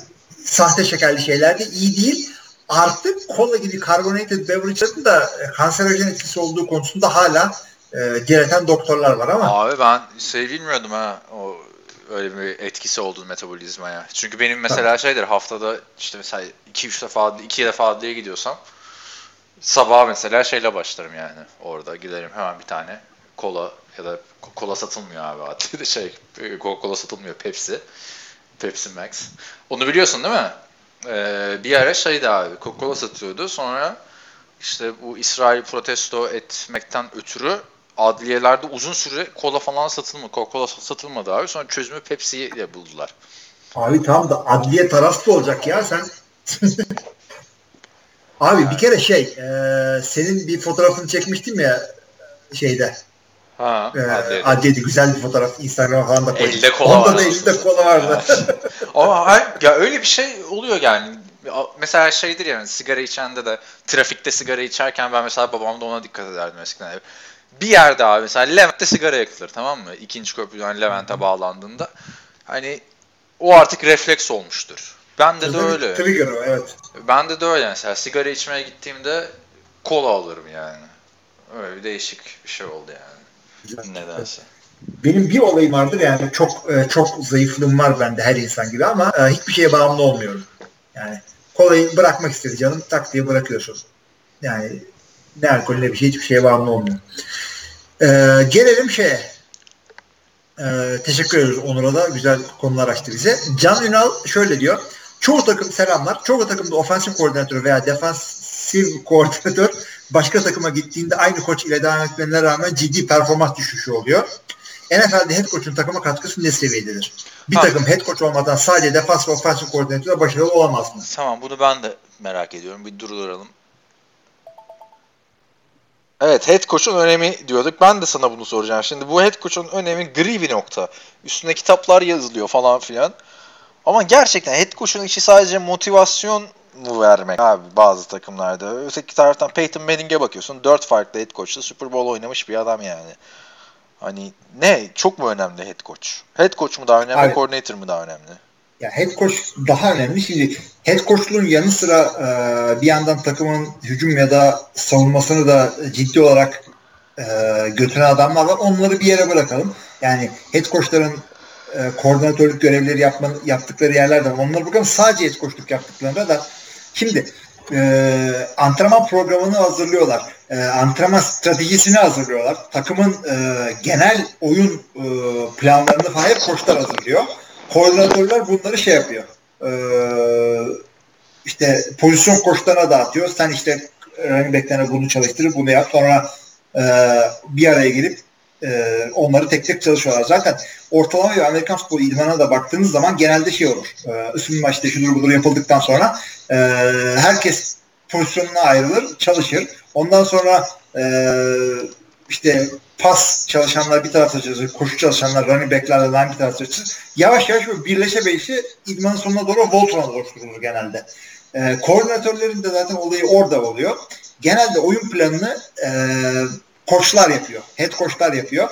sahte şekerli şeyler de iyi değil. Artık kola gibi carbonated beverage'ın da kanserojen etkisi olduğu konusunda hala direten doktorlar var ama. Abi ben bilmiyordum ha o öyle bir etkisi oldu metabolizmaya. Çünkü benim mesela haftada mesela 2-3 defa, 2 defa diye gidiyorsam sabah mesela başlarım yani. Orada giderim hemen bir tane kola ya da kola satılmıyor abi adli kola satılmıyor Pepsi Max. Onu biliyorsun değil mi? Bir ara abi Coca-Cola satıyordu. Sonra bu İsrail protesto etmekten ötürü adliyelerde uzun süre kola falan satılmadı. Coca-Cola satılmadı abi. Sonra çözümü Pepsi'yi de buldular. Abi tamam da adliye taraflı olacak ya sen. Abi bir kere senin bir fotoğrafını çekmiştim ya Ha, adliyede güzel bir fotoğraf Instagram'a falan da koydum. Onda da elinde kola vardı. Ama ya öyle bir şey oluyor yani. Mesela şeydir yani, sigara içende de, trafikte sigara içerken ben mesela babamda ona dikkat ederdim eskiden. Bir yerde abi mesela Levent'te sigara yakılır, tamam mı? İkinci köprüden Levent'e bağlandığında. Hani o artık refleks olmuştur. Bende de öyle. Trigger, evet. Bende de öyle mesela. Sigara içmeye gittiğimde kola alırım yani. Öyle bir değişik bir şey oldu yani. Güzel. Nedense. Benim bir olayım vardır yani, çok zayıflığım var bende her insan gibi ama hiçbir şeye bağımlı olmuyorum. Yani kolayı bırakmak istedi canım, tak diye bırakıyorsun. Yani ne alkol ne bir şey, hiçbir şeye bağımlı olmuyor. Gelelim şeye. Teşekkür ederiz Onur'a da, güzel konular açtı bize. Can Ünal şöyle diyor. Çoğu takım selamlar. Çoğu takımda ofansif koordinatör veya defansif koordinatör başka takıma gittiğinde aynı koç ile devam etmelerine rağmen ciddi performans düşüşü oluyor. NFL'de head coach'un takıma katkısı ne seviyededir? Bir takım head coach olmadan sadece defans ve ofansif koordinatörle başarılı olamaz mı? Tamam, bunu ben de merak ediyorum. Bir durduralım. Evet, head coach'un önemi diyorduk. Ben de sana bunu soracağım. Şimdi bu head coach'un önemi gri bir nokta. Üstünde kitaplar yazılıyor falan filan. Ama gerçekten head coach'un işi sadece motivasyon mu vermek abi bazı takımlarda? Öteki taraftan Peyton Manning'e bakıyorsun. 4 farklı head coach'la Super Bowl oynamış bir adam yani. Hani ne? Çok mu önemli head coach? Head coach mu daha önemli, coordinator mu daha önemli? Ya head coach daha önemli. Şimdi head coach'luğun yanı sıra bir yandan takımın hücum ya da savunmasını da ciddi olarak götüren adamlar var. Onları bir yere bırakalım. Yani head coach'ların koordinatörlük görevleri yaptıkları yerlerde onları bakalım. Sadece head coach'luk yaptıklarında da şimdi antrenman programını hazırlıyorlar. Antrenman stratejisini hazırlıyorlar. Takımın genel oyun planlarını falan hep koçlar hazırlıyor. Koordinatörler bunları şey yapıyor. İşte pozisyon koçlarına dağıtıyor. Sen işte running back'lerine bunu çalıştırıp bunu yap. Sonra bir araya gelip onları tek tek çalışıyorlar. Zaten ortalama bir Amerikan futbol idmanına da baktığınız zaman genelde şey olur. Üstün maçta şudur budur yapıldıktan sonra herkes pozisyonuna ayrılır, çalışır. Ondan sonra işte pas çalışanlar bir tarafta çalışır, koşu çalışanlar, running back'lerle bir tarafta çalışır. Yavaş yavaş böyle birleşe idmanın sonuna doğru Voltron'a oluşturulur genelde. Koordinatörlerin de zaten olayı orada oluyor. Genelde oyun planını koçlar yapıyor. Head koçlar yapıyor.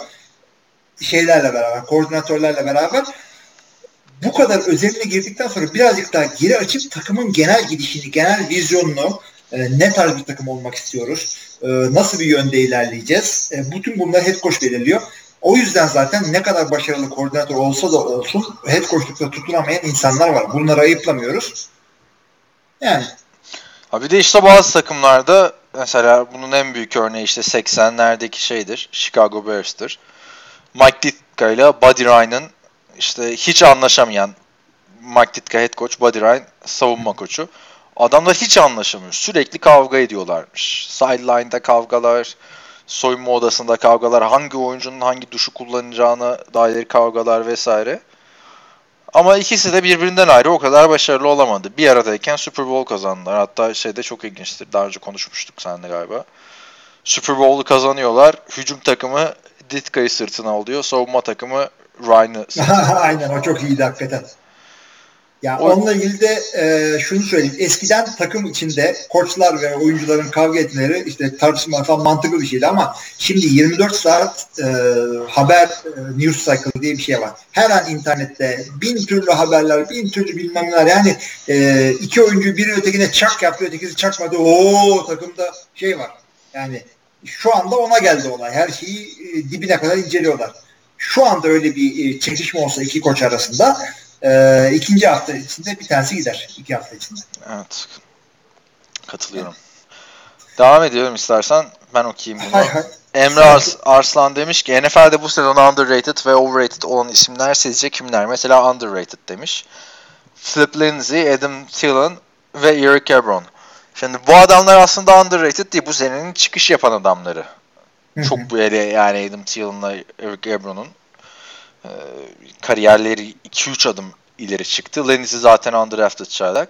Şeylerle beraber, koordinatörlerle beraber. Bu kadar özeline girdikten sonra birazcık daha geri açıp takımın genel gidişini, genel vizyonunu, ne tarz bir takım olmak istiyoruz, nasıl bir yönde ilerleyeceğiz, bütün bunları head coach belirliyor. O yüzden zaten ne kadar başarılı koordinatör olsa da olsun head coachlukta tutunamayan insanlar var. Bunları ayıplamıyoruz. Yani. Ha bir de işte bazı takımlarda mesela bunun en büyük örneği işte 80'lerdeki şeydir, Chicago Bears'tır. Mike Ditka ile Buddy Ryan'ın işte hiç anlaşamayan, Mike Ditka head coach, Buddy Ryan savunma koçu. Adamlar hiç anlaşamıyor. Sürekli kavga ediyorlarmış. Sideline'da kavgalar, soyunma odasında kavgalar, hangi oyuncunun hangi duşu kullanacağına dair kavgalar vesaire. Ama ikisi de birbirinden ayrı o kadar başarılı olamadı. Bir aradayken Super Bowl kazandılar. Hatta şeyde çok ilginçtir. Daha önce konuşmuştuk seninle galiba. Super Bowl'u kazanıyorlar. Hücum takımı Ditka'yı sırtına alıyor. Savunma takımı Ryan'ı sırtına alıyor. Aynen, o çok iyiydi hakikaten. Ya onunla ilgili de şunu söyleyeyim. Eskiden takım içinde koçlar ve oyuncuların kavga etmeleri işte tartışma falan mantıklı bir şeydi ama şimdi 24 saat haber news cycle diye bir şey var. Her an internette bin türlü haberler, bin türlü bilmemler. Yani iki oyuncu biri ötekine çak yaptı, ötekisi çakmadı. Ooo takımda şey var. Yani şu anda ona geldi olay. Her şeyi dibine kadar inceliyorlar. Şu anda öyle bir çekişme olsa iki koç arasında ikinci hafta içinde bir tanesi gider. 2 hafta içinde. Evet. Katılıyorum. Evet. Devam ediyorum istersen. Ben okuyayım bunu. Emre Arslan demiş ki NFL'de bu sezon underrated ve overrated olan isimler sizce kimler? Mesela underrated demiş. Flip Lindsay, Adam Thielen ve Eric Ebron. Şimdi bu adamlar aslında underrated değil. Bu senenin çıkış yapan adamları. Çok böyle yani Adam Thielen'la Eric Ebron'un kariyerleri 2-3 adım ileri çıktı. Lindsay zaten undrafted çaylak.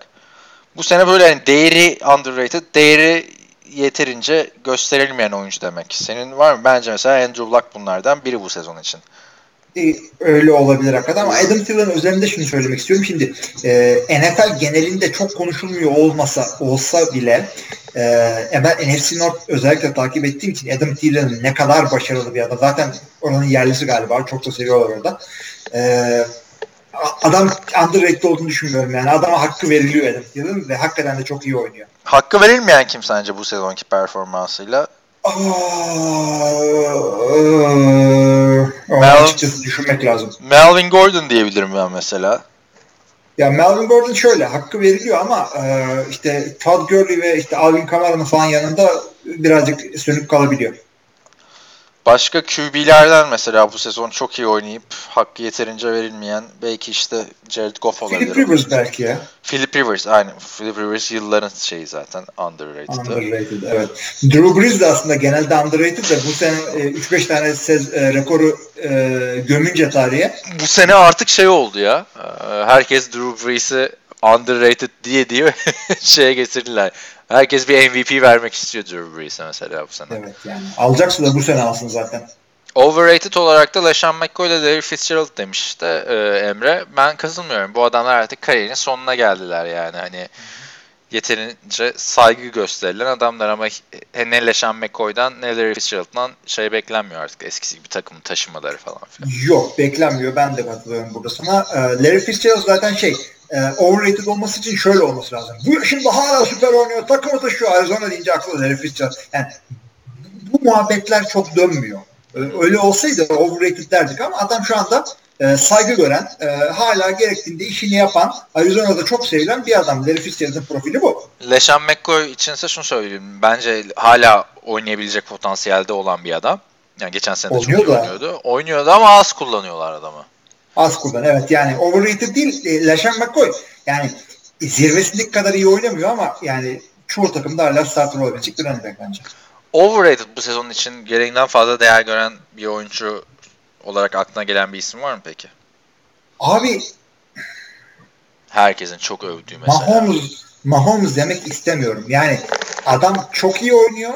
Bu sene böyle hani değeri underrated, değeri yeterince gösterilmeyen oyuncu demek. Senin var mı? Bence mesela Andrew Luck bunlardan biri bu sezon için. Öyle olabilir hakikaten, ama Adam Thielen'ın üzerinde şunu söylemek istiyorum. Şimdi NFL genelinde çok konuşulmuyor olsa bile ben NFC North özellikle takip ettiğim için Adam Thielen'ın ne kadar başarılı bir adam. Zaten oranın yerlisi galiba. Çok da seviyorlar orada. Adam underrated olduğunu düşünmüyorum yani. Adama hakkı veriliyor Adam Thielen ve hakikaten de çok iyi oynuyor. Hakkı verilmeyen kim sence bu sezonki performansıyla? Açıkçası düşünmek lazım. Melvin Gordon diyebilirim ben mesela. Ya Melvin Gordon şöyle hakkı veriliyor ama işte Todd Gurley ve işte Alvin Kamara'nın falan yanında birazcık sönük kalabiliyor. Başka QB'lerden mesela bu sezon çok iyi oynayıp hakkı yeterince verilmeyen belki işte Jared Goff olabilir. Philip Rivers belki ya. Philip Rivers aynı. Philip Rivers yılların şeyi zaten underrated'ı. Underrated evet. Drew Brees de aslında genelde underrated de bu sene 3-5 tane rekoru gömünce tarihe. Bu sene artık şey oldu ya. Herkes Drew Brees'i underrated diye şeye getirdiler. Herkes bir MVP vermek istiyor Drew Brees'e mesela bu sene. Evet yani. Alacaksa da bu sene alsın zaten. Overrated olarak da LeSean McCoy ile Larry Fitzgerald demiş işte Emre. Ben katılmıyorum. Bu adamlar artık kariyerinin sonuna geldiler yani. Hani yeterince saygı gösterilen adamlar ama ne LeSean McCoy'dan ne Larry Fitzgerald'dan şey beklenmiyor artık. Eskisi gibi takım taşımaları falan filan. Yok beklenmiyor. Ben de katılıyorum burada sana. Larry Fitzgerald zaten overrated olması için şöyle olması lazım. Bu şimdi hala süper oynuyor, takımı taşıyor. Arizona deyince aklı herif Fitzgerald. Yani bu muhabbetler çok dönmüyor. Öyle olsaydı overrated derdik ama adam şu anda saygı gören, hala gerektiğinde işini yapan, Arizona'da çok sevilen bir adam. Larry Fitzgerald'ın profili bu. LeSean McCoy içinse şunu söyleyeyim. Bence hala oynayabilecek potansiyelde olan bir adam. Yani geçen sene de çok iyi oynuyordu. Oynuyordu ama az kullanıyorlar adamı. Az kullan. Evet yani overrated değil. LeSean McCoy. Yani zirvesindeki kadar iyi oynamıyor ama yani çoğu takımda hala starter olabilecek bir running back bence. Overrated bu sezon için gereğinden fazla değer gören bir oyuncu olarak aklına gelen bir isim var mı peki? Abi herkesin çok övdüğü mesela. Mahomes demek istemiyorum. Yani adam çok iyi oynuyor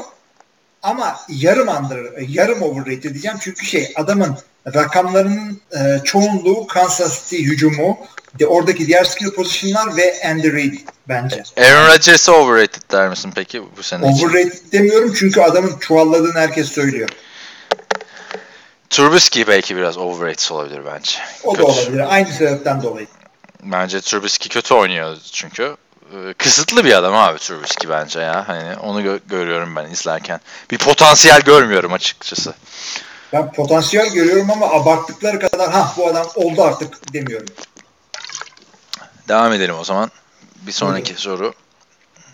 ama yarım overrated diyeceğim. Çünkü adamın rakamlarının çoğunluğu Kansas City hücumu, oradaki diğer skill position'lar ve Andy Reid bence. Aaron Rodgers'ı overrated der misin peki bu sene için? Overrated demiyorum çünkü adamın çuvalladığını herkes söylüyor. Trubisky belki biraz overrated olabilir bence. O da olabilir. Aynı sebepten dolayı. Bence Trubisky kötü oynuyor çünkü. Kısıtlı bir adam abi Trubisky bence ya. Hani onu görüyorum ben izlerken. Bir potansiyel görmüyorum açıkçası. Ben potansiyel görüyorum ama abarttıkları kadar bu adam oldu artık demiyorum. Devam edelim o zaman. Bir sonraki soru.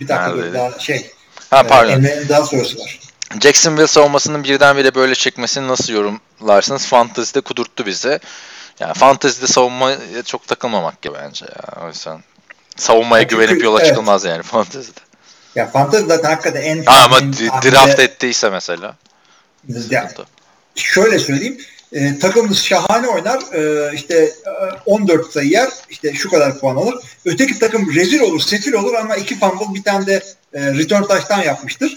Bir dakika daha pardon. Emre'nin daha sorusu var. Jacksonville savunmasının birdenbire böyle çekmesini nasıl yorumlarsınız? Fantasy'de kudurttu bizi. Yani Fantasy'de savunmaya çok takılmamak gibi bence ya. O yüzden savunmaya güvenip yola çıkılmaz yani Fantasy'de. Ya Fantasy zaten hakikaten en... Ama draft ettiyse mesela. Yani. Şöyle söyleyeyim. Takımımız şahane oynar. 14 sayı yer. İşte şu kadar puan alır. Öteki takım rezil olur, sefil olur ama 2 fumble bir tane de return touchdown yapmıştır.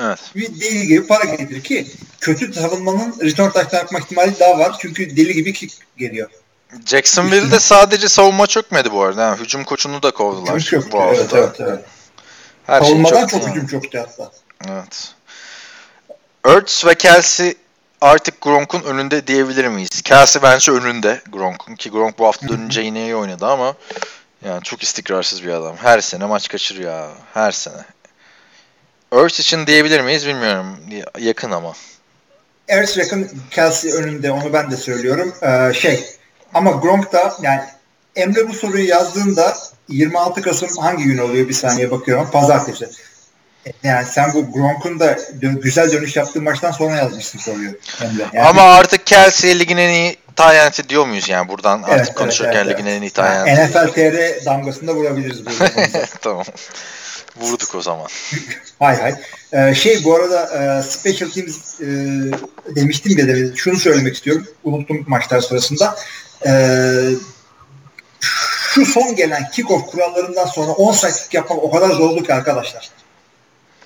Evet. Bir deli gibi para getirir ki kötü savunmanın return touchdown yapma ihtimali daha var. Çünkü deli gibi kick geliyor. Jacksonville'de sadece savunma çökmedi bu arada. Yani hücum koçunu da kovdular. Çöktü, evet. Her savunmadan çok hücum çöktü hatta. Evet. Ertz ve Kelsey artık Gronk'un önünde diyebilir miyiz? Kelsey bence önünde Gronk'un ki Gronk bu hafta önce yine iyi oynadı ama yani çok istikrarsız bir adam. Her sene maç kaçırıyor ya. Her sene. Ertz için diyebilir miyiz bilmiyorum. Yakın ama. Ertz yakın, Kelsey önünde. Onu ben de söylüyorum. Ama Gronk da yani Emre bu soruyu yazdığında 26 Kasım hangi gün oluyor? Bir saniye bakıyorum. Pazartesi. Yani sen bu Gronk'un da güzel dönüş yaptığı maçtan sonra yazmışsın soruyor. Yani ama artık Kelsey ligin en iyi tight diyor muyuz yani buradan artık konuşurken ligin en iyi tight end'i. NFL TR damgasında vurabiliriz. Tamam. Vurduk o zaman. Hay. Bu arada Special Teams demiştim de şunu söylemek istiyorum. Unuttum maçlar sırasında. Şu son gelen kick-off kurallarından sonra 10 saatlik yapmak o kadar zordu ki arkadaşlar.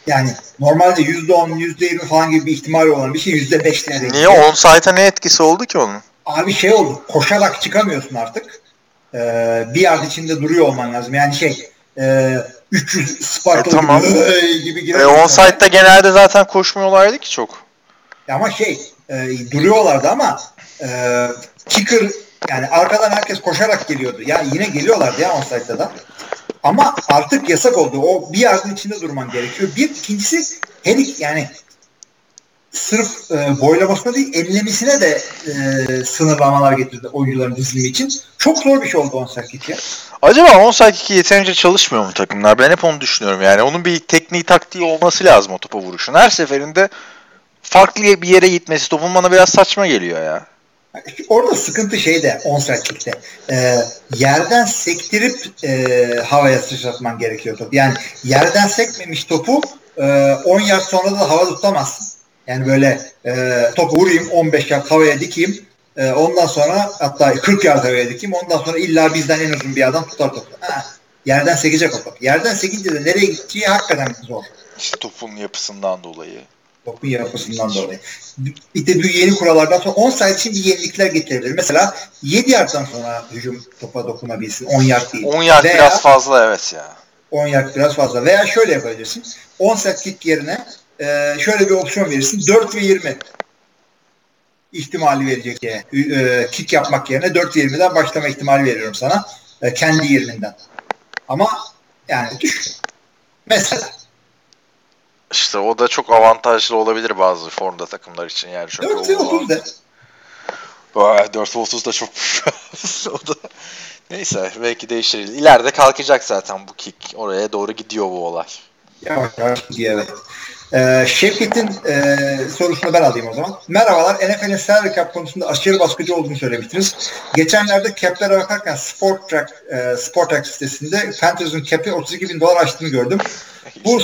Yani normalde %10, %20 falan gibi bir ihtimal olan bir şey %5'lere denk. Niye? Onside'a ne etkisi oldu ki onun? Abi şey oldu. Koşarak çıkamıyorsun artık. Bir yard içinde duruyor olman lazım. Yani 300 Spartalı tamam. Gibi girer. Onside'da genelde zaten koşmuyorlardı ki çok. Ama duruyorlardı ama kicker yani arkadan herkes koşarak geliyordu. Yani yine geliyorlardı ya onside'da da. Ama artık yasak oldu. O bir yardın içinde durman gerekiyor. Bir, ikincisi her iki, yani sırf boylamasına değil enlemesine de sınırlamalar getirdi oyuncuların dizilimi için. Çok zor bir şey oldu onside kick ya. Acaba onside kick yeterince çalışmıyor mu takımlar? Ben hep onu düşünüyorum yani. Onun bir tekniği taktiği olması lazım o topa vuruşun. Her seferinde farklı bir yere gitmesi topun bana biraz saçma geliyor ya. Orada sıkıntı onside kick'te. Yerden sektirip havaya sıçratman gerekiyor topu. Yani yerden sekmemiş topu 10 yard sonra da havada tutamazsın. Yani topu vurayım 15 yard havaya dikeyim. Ondan sonra hatta 40 yard havaya dikeyim. Ondan sonra illa bizden en uzun bir adam tutar topu. Yerden sekecek o top. Yerden sekince de nereye gideceği hakikaten zor. İşte topun yapısından dolayı. Topun yapısından dolayı. Bir de bu yeni kurallardan sonra 10 sayı için yenilikler getirilir. Mesela 7 yardtan sonra hücum topa dokunabilsin. 10 yard değil. 10 yard veya, biraz fazla evet ya. 10 yard biraz fazla. Veya şöyle yapabilirsin. 10 sayı kick yerine şöyle bir opsiyon verirsin. 4 ve 20 ihtimali verecek diye. Kick yapmak yerine 4 ve 20'den başlama ihtimali veriyorum sana. Kendi 20'den. Ama yani düşün. Mesela İşte o da çok avantajlı olabilir bazı formda takımlar için yani. 4-30 de. 4-30 da çok o da. Neyse belki değişir. İleride kalkacak zaten bu kick. Oraya doğru gidiyor bu olay. Yavaş gidiyor evet. Şevket'in sorusunu ben alayım o zaman. Merhabalar. NFL'in salary cap konusunda aşırı baskıcı olduğunu söylemiştiniz. Geçenlerde cap'lere bakarken Sportrac sitesinde Panthers'ın cap'i $32,000 aştığını gördüm. Bu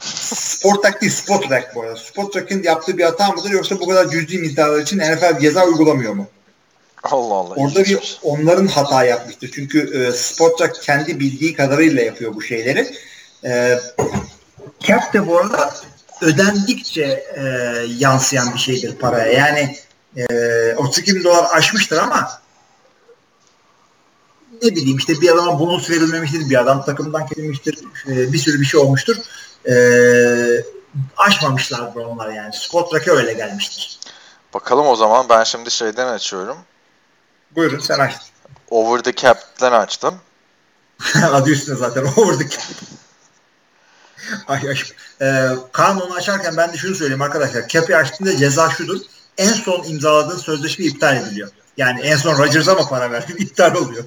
Sportrac bu arada. Sportrac'in yaptığı bir hata mıdır yoksa bu kadar cüzi miktarlar için NFL ceza uygulamıyor mu? Allah Allah. Orada bir onların hata yapmıştır. Çünkü Sportrac kendi bildiği kadarıyla yapıyor bu şeyleri. Cap de bu arada ödendikçe yansıyan bir şeydir paraya. Yani $32,000 aşmıştır ama ne bileyim işte bir adama bonus verilmemiştir, bir adam takımdan kesilmiştir, bir sürü bir şey olmuştur. Aşmamışlardır onlar yani. Sportrac'e öyle gelmiştir. Bakalım o zaman ben şimdi şeyden açıyorum. Buyurun sen aç. Over the Cap'den açtım. Adı üstüne zaten Over the Cap. Kanunu açarken ben de şunu söyleyeyim arkadaşlar. Cap'i açtığında ceza şudur. En son imzaladığın sözleşme iptal ediliyor. Yani en son Rodgers'a mı para verdin? İptal oluyor.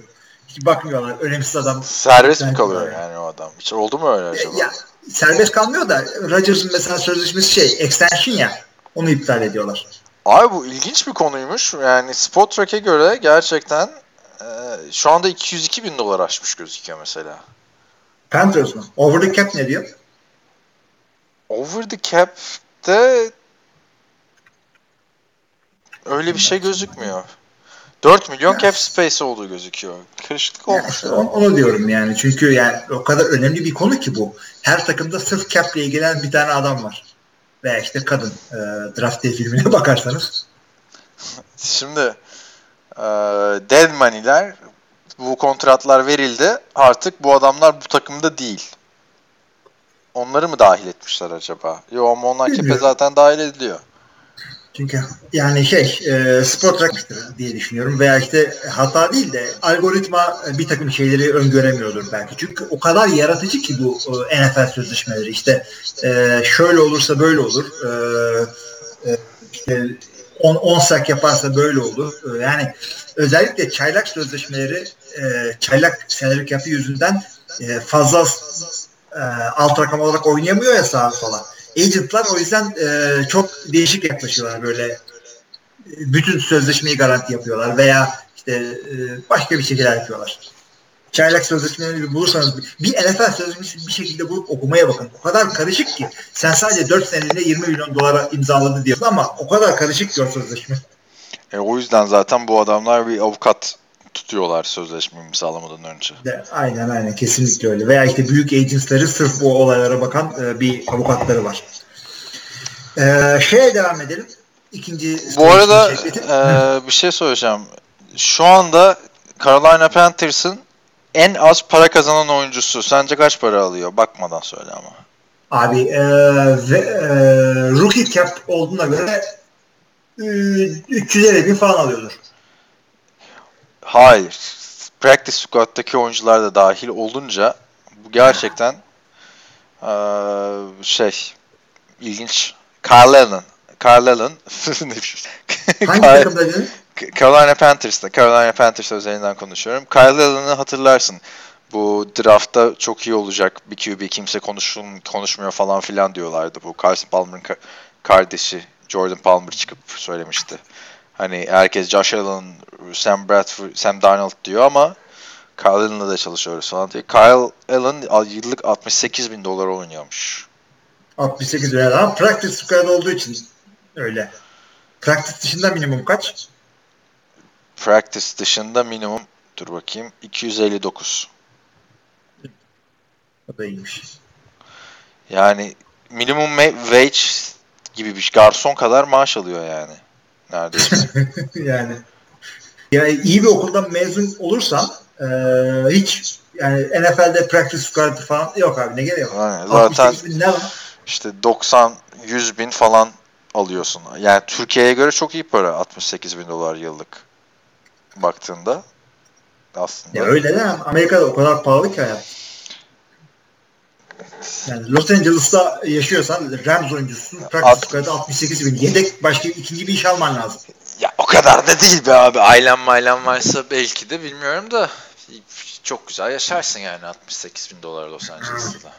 Hiç bakmıyorlar. Önemsiz adam. Serbest mi kalıyor yani o adam? Hiç oldu mu öyle acaba? Ya, serbest kalmıyor da Rodgers'ın mesela sözleşmesi extension ya. Onu iptal ediyorlar. Abi bu ilginç bir konuymuş. Yani Spotrack'e göre gerçekten şu anda $202,000 aşmış gözüküyor mesela. Panthers mı? Over the cap ne diyor? Over the cap'te öyle bir şey gözükmüyor. 4 milyon yani, cap space olduğu gözüküyor. Kırışıklık olmuş. İşte onu diyorum yani. Çünkü yani o kadar önemli bir konu ki bu. Her takımda sırf cap'le ilgilenen bir tane adam var. Veya işte kadın. Draft diye filmine bakarsanız. Şimdi dead money'ler bu kontratlar verildi. Artık bu adamlar bu takımda değil. Onları mı dahil etmişler acaba? Yo ama onlar kepe zaten dahil ediliyor. Çünkü yani Sportrac diye düşünüyorum veya hata değil de algoritma bir takım şeyleri öngöremiyordur belki. Çünkü o kadar yaratıcı ki bu NFL sözleşmeleri şöyle olursa böyle olur. 10 sak yaparsa böyle olur. Yani özellikle çaylak sözleşmeleri çaylak senelik yapı yüzünden fazla alt rakam olarak oynayamıyor ya sağa sola. Agentlar o yüzden çok değişik yaklaşıyorlar böyle. Bütün sözleşmeyi garanti yapıyorlar veya başka bir şekilde yapıyorlar. Çaylak sözleşmelerini bulursanız bir NFL sözleşmesi bir şekilde bulup okumaya bakın. O kadar karışık ki sen sadece 4 seneliğine $20 milyon imzaladı diyorsun ama o kadar karışık ki o sözleşme. O yüzden zaten bu adamlar bir avukat tutuyorlar sözleşme imzalamadan önce. Aynen aynen, kesinlikle öyle. Veya işte büyük agents'leri sırf bu olaylara bakan bir avukatları var. Şeye devam edelim. İkinci. Bu arada bir şey söyleyeceğim. Şu anda Carolina Panthers'ın en az para kazanan oyuncusu. Sence kaç para alıyor? Bakmadan söyle ama. Abi rookie cap olduğuna göre 350.000 falan alıyordur. Hayır. Practice squad'taki oyuncular da dahil olunca bu gerçekten ilginç. Carl Allen hangi takımda dedin? Carolina Panthers'ta üzerinden konuşuyorum. Kyle Allen'ı hatırlarsın. Bu draftta çok iyi olacak bir QB, kimse konuşmuyor falan filan diyorlardı. Bu Carson Palmer'ın kardeşi Jordan Palmer çıkıp söylemişti. Hani herkes Josh Allen, Sam Bradford, Sam Darnold diyor ama Kyle Allen'la da çalışıyoruz falan diye. Kyle Allen yıllık $68,000 oynuyormuş. 68 bin ama practice squad olduğu için öyle. Practice dışında minimum kaç? Practice dışında minimum, dur bakayım, 259. O da iyiymiş. Yani minimum wage gibi bir garson kadar maaş alıyor yani. Neredeyse. Yani iyi bir okuldan mezun olursan hiç yani NFL'de practice squad falan yok abi, ne geliyor? Yani zaten 68 bin ne var? İşte 90-100 bin falan alıyorsun. Yani Türkiye'ye göre çok iyi para, $68,000 yıllık. Baktığında aslında. Ya öyle de Amerika'da o kadar pahalı ki hayat. Yani Los Angeles'ta yaşıyorsan Rams oyuncusun, practice squad'da 68 bin. Yedek başka ikinci bir iş alman lazım. Ya o kadar da değil be abi. Ailen varsa belki de, bilmiyorum da, çok güzel yaşarsın yani $68,000 Los Angeles'ta.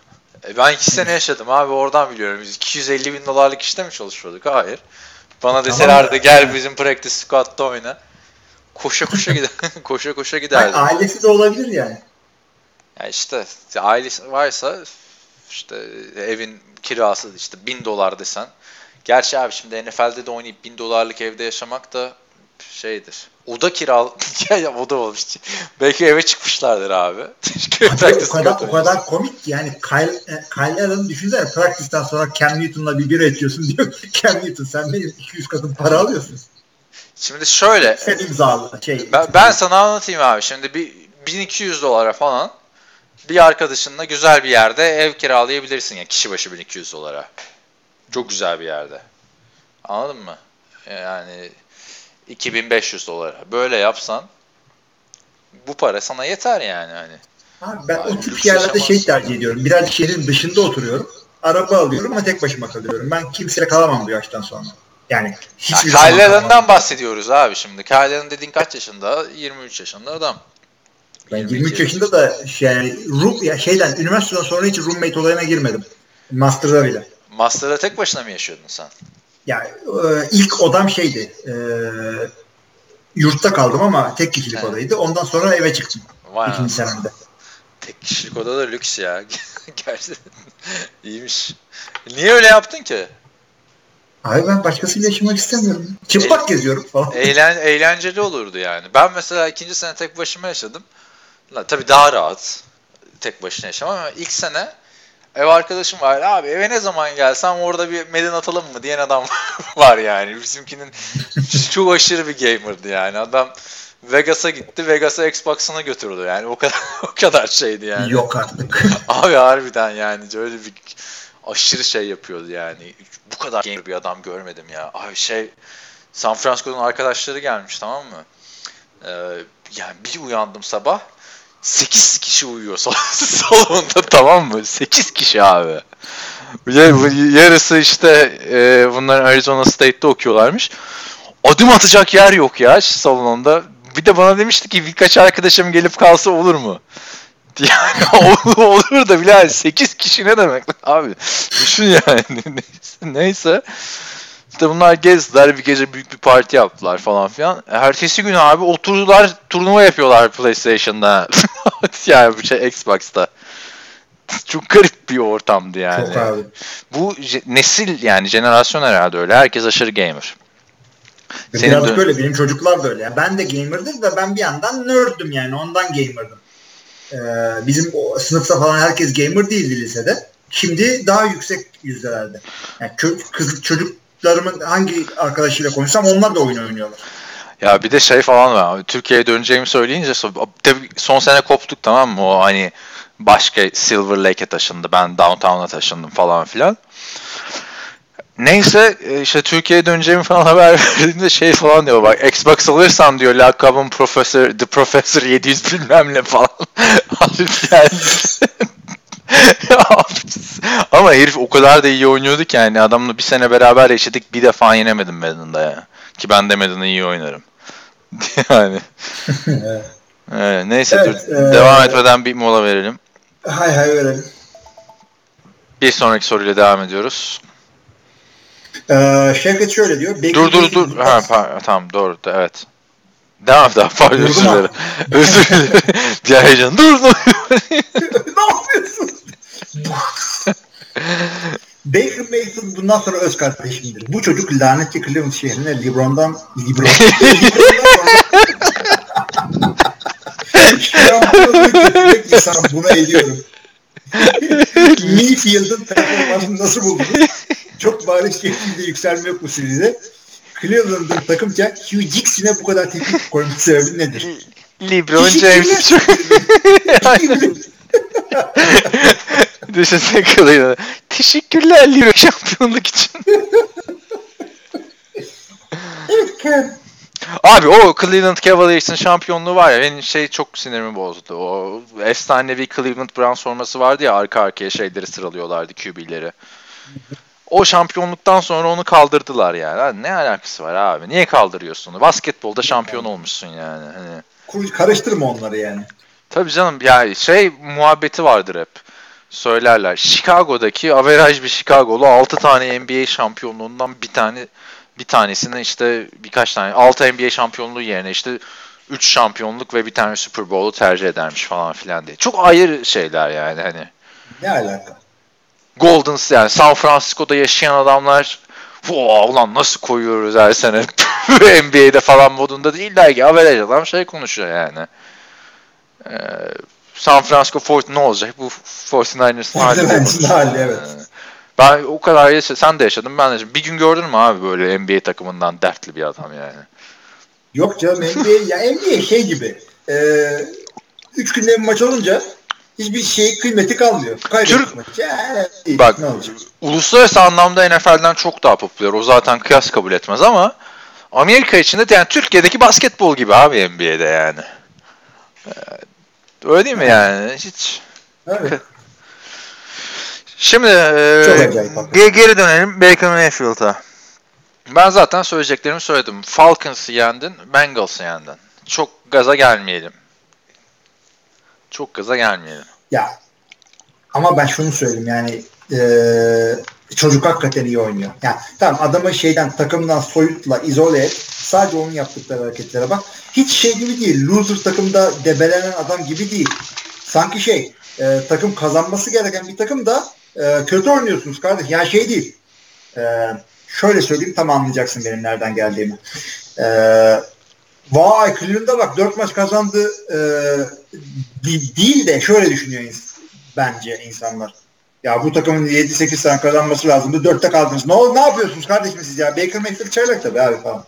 Ben 2 sene yaşadım abi, oradan biliyorum. Biz $250,000 işte mi çalışıyorduk? Hayır. Bana deselerdi tamam, gel bizim practice squad'da oyna. Koşa gider, koşa giderdi. Yani ailesi de olabilir yani. Ya işte ailesi varsa işte evin kirası işte $1,000 desen. Gerçi abi şimdi NFL'de de oynayıp $1,000'lık evde yaşamak da şeydir. Oda kiralı, ya oda olmuş. Belki eve çıkmışlardır abi. o kadar komik ki yani. Kyle Allen'ı düşünsene, practice'den sonra Cam Newton'la bir etiyorsun diyor. Cam Newton, sen benim 200 katın para alıyorsun. Şimdi şöyle, ben sana anlatayım abi. Şimdi bir $1,200 falan bir arkadaşınla güzel bir yerde ev kiralayabilirsin ya, yani kişi başı $1,200. Çok güzel bir yerde. Anladın mı? Yani $2,500. Böyle yapsan bu para sana yeter yani hani. Abi ben o tip yerlerde tercih ediyorum. Biraz şehrin dışında oturuyorum. Araba alıyorum ama tek başıma kalıyorum. Ben kimseye kalamam bu yaştan sonra. Yani hiçbir şey. Kyle Allen'dan bahsediyoruz abi şimdi. Kyle Allen dediğin kaç yaşında? 23 yaşında adam. Ben 23 yaşında da üniversiteden sonra hiç roommate olayına girmedim. Master'da bile. Master'da tek başına mı yaşıyordun sen? Ya ilk odam yurtta kaldım ama tek kişilik odaydı. Ondan sonra eve çıktım. Vay, İkinci senemde. Tek kişilik oda da lüks ya. Gerçekten iyiymiş. Niye öyle yaptın ki? Abi ben başkasıyla yaşamak istemiyorum. Çıplak geziyorum falan. Eğlenceli olurdu yani. Ben mesela 2. sene tek başıma yaşadım. Tabii daha rahat tek başına yaşamam ama ilk sene ev arkadaşım var. Abi eve ne zaman gelsem orada bir meden atalım mı diyen adam var yani. Bizimkinin çok aşırı bir gamer'dı yani. Adam Vegas'a gitti. Vegas'a Xbox'ına götürdü yani. O kadar şeydi yani. Yok artık. Abi harbiden yani. Öyle bir aşırı yapıyordu yani. Bu kadar gamer bir adam görmedim ya. Abi San Francisco'dan arkadaşları gelmiş, tamam mı? Yani bir uyandım sabah. 8 kişi uyuyor salonda, tamam mı? 8 kişi abi. Yarısı işte bunların Arizona State'de okuyorlarmış. Adım atacak yer yok ya salonda. Bir de bana demişti ki birkaç arkadaşım gelip kalsa olur mu? Yani olur da bile 8 kişi ne demek abi? Düşün yani. Neyse. İşte bunlar gezdiler, bir gece büyük bir parti yaptılar falan filan. Ertesi gün abi oturdular, turnuva yapıyorlar PlayStation'da. Yani Xbox'ta. Çok garip bir ortamdı yani. Çok abi. Bu nesil yani, jenerasyon herhalde öyle. Herkes aşırı gamer. Biraz de... böyle benim çocuklar da öyle. Yani ben de gamer'dım da ben bir yandan nerd'düm yani ondan gamer'dım. Bizim sınıfta falan herkes gamer değildi lisede. Şimdi daha yüksek yüzdelerde. Yani çocuklarımın hangi arkadaşıyla konuşsam onlar da oyun oynuyorlar. Ya bir de şey falan var. Türkiye'ye döneceğimi söyleyince son sene koptuk, tamam mı? O hani başka Silver Lake'e taşındı. Ben downtown'a taşındım falan filan. Neyse işte Türkiye'ye döneceğimi falan haber verdiğimde şey falan diyor, bak Xbox alırsan diyor lakabım Professor, The Professor 700 bilmem ne falan. Ama herif o kadar da iyi oynuyordu ki yani adamla bir sene beraber yaşadık, bir defa yenemedim Madden'da ya. Ki ben de Madden'ı iyi oynarım. Yani. Evet, neyse evet, dur, devam etmeden bir mola verelim. Hay verelim. Bir sonraki soruyla devam ediyoruz. Şevket şöyle diyor. Dur. Ha, tamam doğru. Evet. Devam. Pardon, özür dilerim. Diğer heyecan. Dur. Ne yapıyorsun? Baker Mayfield bundan sonra öz kardeşimdir. Bu çocuk lanetli Cleveland şehrine LeBron'dan sonra buna ediyorum. Mayfield'ın performansını nasıl buldunuz? Çok bariz şekilde yükselme yok bu serize. Cleveland'ın takımca Hugh Jackson'e bu kadar tepki koyma sebebi nedir? LeBron James. Düşünsene kalıyor. Teşekkürler LeBron şampiyonluk için. Abi o Cleveland Cavaliers'ın şampiyonluğu var ya, benim şey çok sinirimi bozdu. O efsanevi Cleveland Browns forması vardı ya, arka arkaya şeyleri sıralıyorlardı, QB'leri. O şampiyonluktan sonra onu kaldırdılar yani. Hani ne alakası var abi? Niye kaldırıyorsun? Basketbolda şampiyon olmuşsun yani. Hani... Karıştırma onları yani. Tabii canım yani şey muhabbeti vardır hep. Söylerler. Chicago'daki averaj bir Chicago'lu 6 tane NBA şampiyonluğundan bir tanesini işte birkaç tane 6 NBA şampiyonluğu yerine işte 3 şampiyonluk ve bir tane Super Bowl'u tercih edermiş falan filan diye. Çok ayrı şeyler yani hani. Ne alaka? Golden State yani San Francisco'da yaşayan adamlar ulan nasıl koyuyoruz her sene NBA'de falan modunda değiller ki, averaj adam şey konuşuyor yani. San Francisco ne olacak bu 49ers'ın hali evet. Ben o kadar sen de yaşadın, ben de yaşadım. Bir gün gördün mü abi böyle NBA takımından dertli bir adam yani? Yok canım, NBA ya NBA şey gibi 3 günde bir maç olunca hiçbir şey kıymeti kalmıyor. Bak uluslararası anlamda NFL'den çok daha popüler. O zaten kıyas kabul etmez ama Amerika içinde yani Türkiye'deki basketbol gibi abi NBA'de yani. Öyle değil mi yani? Hiç. Evet. Şimdi geri dönelim Baker Mayfield'a. Ben zaten söyleyeceklerimi söyledim. Falcons'ı yendin, Bengals'ı yendin. Çok gaza gelmeyelim. Ya ama ben şunu söyleyeyim yani çocuk hakikaten iyi oynuyor. Yani tamam adamı takımdan soyutla izole et. Sadece onun yaptıkları hareketlere bak. Hiç şey gibi değil. Loser takımda debelenen adam gibi değil. Sanki takım kazanması gereken bir takım da kötü oynuyorsunuz kardeş. Yani şey değil. Şöyle söyleyeyim, tam anlayacaksın benim nereden geldiğimi. Vay Cleveland'a bak 4 maç kazandı değil de şöyle düşünüyor bence insanlar. Ya bu takımın 7-8 tane kazanması lazımdı. 4'te kaldınız. Ne oldu? Ne yapıyorsunuz kardeşim siz ya? Baker Mayfield çaylak tabii abi falan.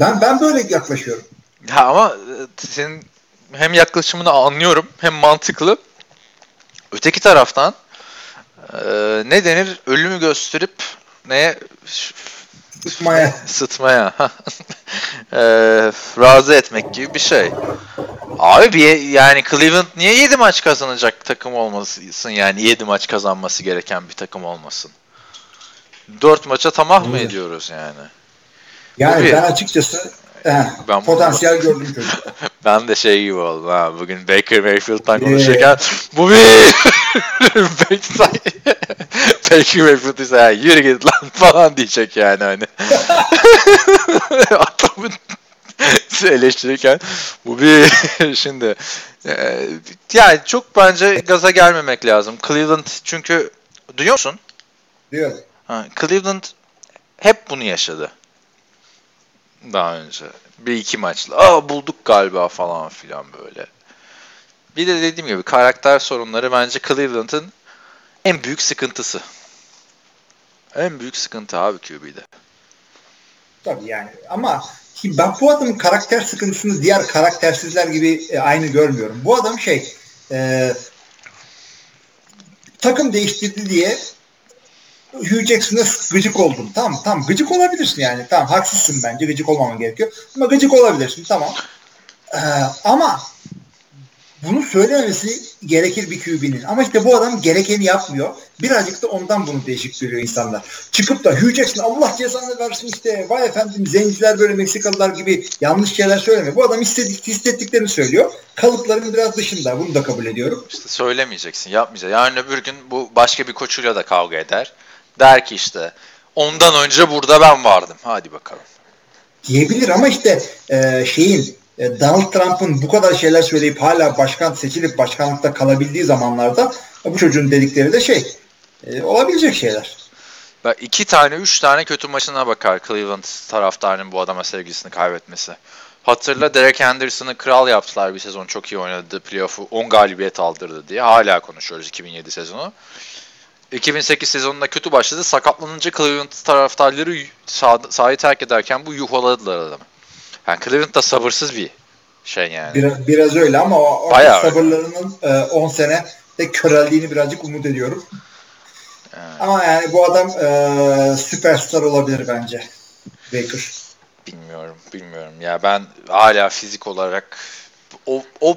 Ben böyle yaklaşıyorum. Ya ama senin hem yaklaşımını anlıyorum hem mantıklı. Öteki taraftan ne denir? Ölümü gösterip neye? Sıtmaya. Razı etmek gibi bir şey. Abi yani Cleveland niye 7 maç kazanacak takım olmasın yani 7 maç kazanması gereken bir takım olmasın? 4 maça tamah mı ediyoruz yani? Yani ben açıkçası potansiyel gördüm çocukta. Ben de şey gibi oldum ha. Bugün Baker Mayfield'dan konuşurken bu bir Baker Mayfield ise ya, yürü git lan falan diyecek yani hani. Adamın eleştirirken bu bir şimdi yani çok bence gaza gelmemek lazım. Cleveland çünkü duyuyor musun? Duyuyorum. Cleveland hep bunu yaşadı. daha önce. Bir iki maçla. Aa bulduk galiba falan filan böyle. Bir de dediğim gibi karakter sorunları bence Cleveland'ın en büyük sıkıntısı. En büyük sıkıntı abi QB'de. Tabii yani ama ben bu adamın karakter sıkıntısını diğer karaktersizler gibi aynı görmüyorum. Bu adam takım değiştirdi diye Hugh Jackson'a gıcık oldum. Tamam gıcık olabilirsin yani. Tamam haksızsın bence gıcık olmaman gerekiyor. Ama gıcık olabilirsin tamam. Ama bunu söylememesi gerekir bir QB'nin. Ama işte bu adam gerekeni yapmıyor. Birazcık da ondan bunu değişik görüyor insanlar. Çıkıp da Hugh Jackson Allah cezanı versin işte. Vay efendim zenciler böyle Meksikalılar gibi yanlış şeyler söylemiyor. Bu adam hissettiklerini söylüyor. Kalıpların biraz dışında. Bunu da kabul ediyorum. İşte söylemeyeceksin, yapmayacaksın. Yarın öbür gün bu başka bir koçuyla da kavga eder. Der ki işte ondan önce burada ben vardım. Hadi bakalım. Diyebilir ama işte Donald Trump'ın bu kadar şeyler söyleyip hala başkan seçilip başkanlıkta kalabildiği zamanlarda bu çocuğun dedikleri de olabilecek şeyler. Bak 2 tane 3 tane kötü maçına bakar Cleveland taraftarının bu adama sevgisini kaybetmesi. Hatırla Derek Henderson'ı kral yaptılar bir sezon çok iyi oynadı. Playoff'u 10 galibiyet aldırdı diye hala konuşuyoruz 2007 sezonu. 2008 sezonunda kötü başladı. Sakatlanınca Cleveland taraftarları sahayı terk ederken bu yuhaladılar adamı. Yani Cleveland da sabırsız bir şey yani. Biraz öyle ama o sabırlarının 10 sene de köreldiğini birazcık umut ediyorum. Evet. Ama yani bu adam süperstar olabilir bence. Baker. Bilmiyorum. Ya ben hala fizik olarak o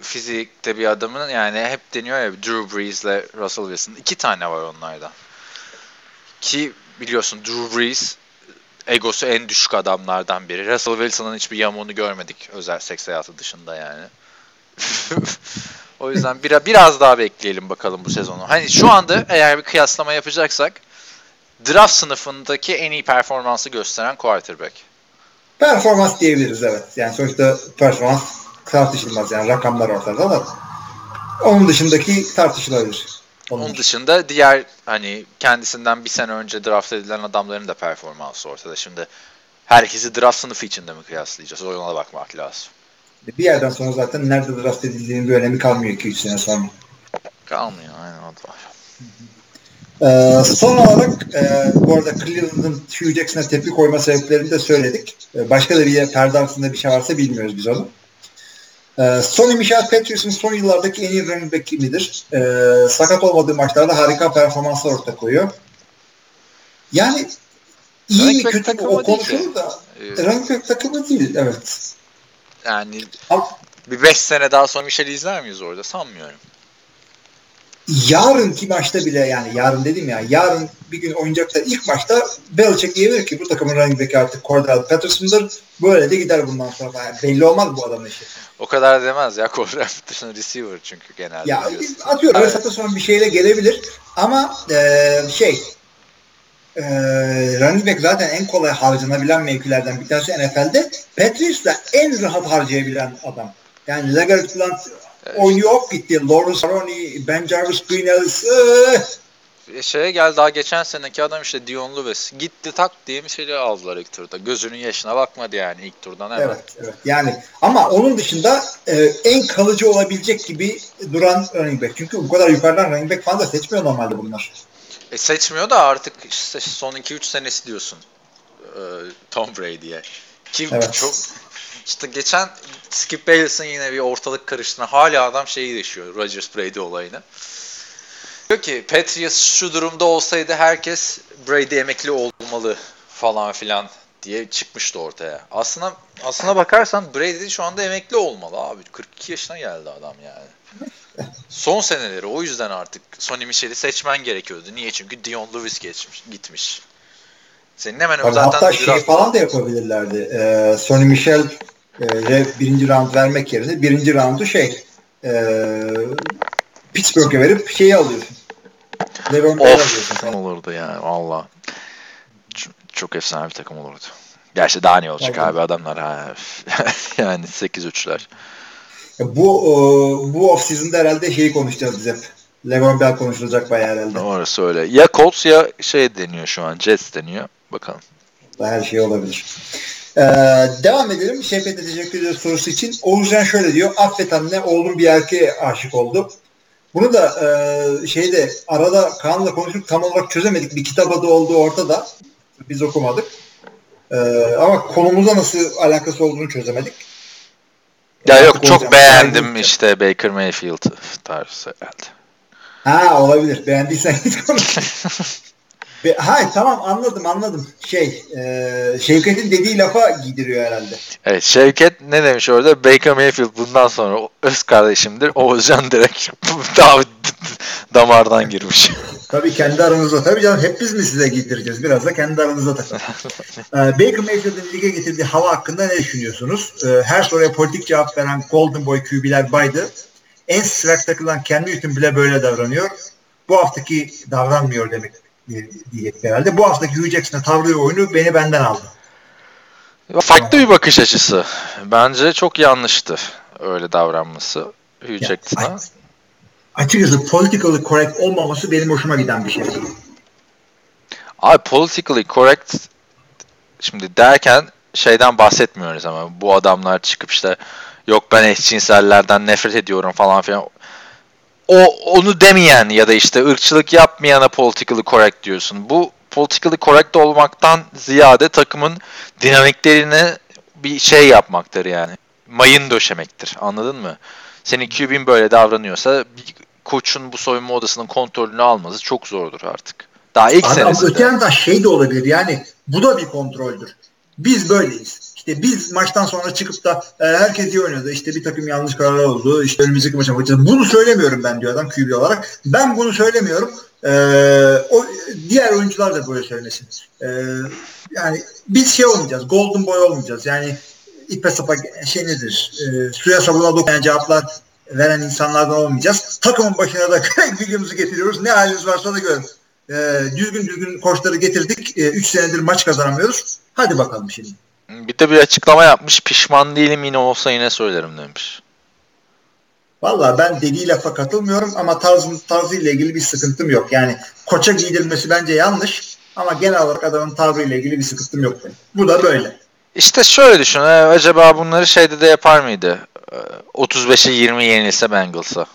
fizikte bir adamın yani hep deniyor ya Drew Brees'le Russell Wilson. 2 tane var onlardan. Ki biliyorsun Drew Brees egosu en düşük adamlardan biri. Russell Wilson'ın hiçbir yamuğunu görmedik özel seks hayatı dışında yani. O yüzden biraz daha bekleyelim bakalım bu sezonu. Hani şu anda eğer bir kıyaslama yapacaksak draft sınıfındaki en iyi performansı gösteren quarterback. Performans diyebiliriz evet. Yani sonuçta performans tartışılmaz yani rakamlar ortada da. Onun dışındaki tartışılabilir. Onun dışında diğer hani kendisinden bir sene önce draft edilen adamların da performansı ortada. Şimdi herkesi draft sınıfı içinde mi kıyaslayacağız? O yoluna bakmak lazım. Bir yerden sonra zaten nerede draft edildiğinin bir önemi kalmıyor 2-3 sene sonra. Kalmıyor aynen o da var. Son olarak bu arada Cleveland'ın Hugh Jackson'a tepki koyma sebeplerini de söyledik. Başka da bir perde altında bir şey varsa bilmiyoruz biz onu. Sonny Michel Patrice'in son yıllardaki en iyi running back midir? Sakat olmadığı maçlarda harika performanslar ortaya koyuyor. Yani iyi mi kötü mü o konuşulur da running back takımı değil. Evet. Yani bir 5 sene daha Sonny Michel'i izler miyiz orada? Sanmıyorum. Yarınki maçta bile yarın bir gün oynayacaklar ilk maçta Belichick diyebilir ki bu takımın running back'i artık Cordell Patterson'dır. Böyle de gider bundan sonra. Yani belli olmaz bu adamın işi. O kadar demez ya Cordell Patterson receiver çünkü genelde. Ya atıyor. Evet. Resata sonra bir şeyle gelebilir ama running back zaten en kolay harcanabilen mevkilerden bir tanesi NFL'de. Patrice de en rahat harcayabilen adam. Yani Legarrette Blount oynuyor hop gitti. Lawrence Aroni, Ben Jarvis Green Ellis. Şeye geldi daha geçen seneki adam işte Dion Lewis. Gitti tak diye bir şeyleri aldılar ilk turda. Gözünün yaşına bakmadı yani ilk turdan hemen. Evet. Yani ama onun dışında en kalıcı olabilecek gibi duran running back. Çünkü bu kadar yukarıdan running back falan da seçmiyor normalde bunlar. Seçmiyor da artık işte son 2-3 senesi diyorsun Tom Brady'ye. Kim evet. Çok... İşte geçen Skip Bayless'ın yine bir ortalık karıştığına hala adam yaşıyor Rodgers Brady olayını. Diyor ki Patriots şu durumda olsaydı herkes Brady emekli olmalı falan filan diye çıkmıştı ortaya. Aslına bakarsan Brady şu anda emekli olmalı abi. 42 yaşına geldi adam yani. Son seneleri o yüzden artık Sonny Michel'i seçmen gerekiyordu. Niye? Çünkü Dion Lewis gitmiş. Senin hemen o zaten hatta falan da yapabilirlerdi. Sonny Michel birinci round vermek yerine birinci roundu Pittsburgh'e verip şeyi alıyorsun. Le'Veon Bell alıyorsun. Olurdu yani valla. Çok efsane bir takım olurdu. Gerçi daha ne olacak abi adamlar ha. Yani 8-3'ler. Bu off-season'da herhalde konuşacağız biz hep. Le'Veon Bell konuşulacak bayağı herhalde. Orası öyle. Ya Colts ya deniyor şu an. Jets deniyor. Bakalım. Her şey olabilir. Devam edelim. Şevket'e teşekkür ediyoruz sorusu için. Oğuzcan şöyle diyor. Affet anne, oğlum bir erkeğe aşık oldu. Bunu da şeyde arada Kaan'la konuşup tam olarak çözemedik. Bir kitap adı olduğu ortada. Biz okumadık. Ama konumuza nasıl alakası olduğunu çözemedik. Ya yok, çok beğendim işte Baker Mayfield tarzı herhalde. Ha, olabilir. Beğendiysen git konuş. Hayır, tamam, anladım. Şevket'in dediği lafa giydiriyor herhalde. Evet, Şevket ne demiş orada? Baker Mayfield bundan sonra öz kardeşimdir. Oğuzcan direkt damardan girmiş. Tabii kendi aranızda. Tabii canım, hep biz mi size giydireceğiz? Biraz da kendi aranızda tabii. Baker Mayfield'in lige getirdiği hava hakkında ne düşünüyorsunuz? Her soruya politik cevap veren Golden Boy QB'ler baydı. En sıcak takılan Cam Newton bile böyle davranıyor. Bu haftaki davranmıyor demek diyecek herhalde. Bu haftaki Hugh Jackson'a tavrı oyunu beni benden aldı. Farklı bir bakış açısı. Bence çok yanlıştı öyle davranması Hugh Jackson'a. Açıkçası politically correct olmaması benim hoşuma giden bir şey. Abi politically correct şimdi derken şeyden bahsetmiyoruz ama bu adamlar çıkıp işte yok ben eşcinsellerden nefret ediyorum falan filan. Onu demeyen ya da işte ırkçılık yapmayana politically correct diyorsun. Bu politically correct olmaktan ziyade takımın dinamiklerini bir şey yapmaktır yani. Mayın döşemektir. Anladın mı? Senin QB'in böyle davranıyorsa bir koçun bu soyunma odasının kontrolünü alması çok zordur artık. Daha ilk senesinde. Öte yandan şey de olabilir yani, bu da bir kontroldür. Biz böyleyiz. İşte biz maçtan sonra çıkıp da herkes iyi oynadı. İşte bir takım yanlış kararlar oldu. İşte önümüzdeki maça bakacağız. Bunu söylemiyorum ben diyor adam QB olarak. Ben bunu söylemiyorum. Diğer oyuncular da böyle söylesin. Yani biz şey olmayacağız. Golden Boy olmayacağız. Yani ipe sapa şey nedir? Suya sabuna dokunan cevaplar veren insanlardan olmayacağız. Takımın başına da videomuzu getiriyoruz. Ne haliniz varsa da görün. Düzgün koçları getirdik. 3 senedir maç kazanamıyoruz. Hadi bakalım şimdi. Bir de bir açıklama yapmış. Pişman değilim, yine olsa yine söylerim demiş. Vallahi ben dediği lafa katılmıyorum ama tarzıyla ilgili bir sıkıntım yok. Yani koça giydirmesi bence yanlış ama genel olarak adamın tavrıyla ilgili bir sıkıntım yok. Bu da böyle. İşte şöyle düşün. Acaba bunları şeyde de yapar mıydı? 35'e 20 yenilse Bengals'a.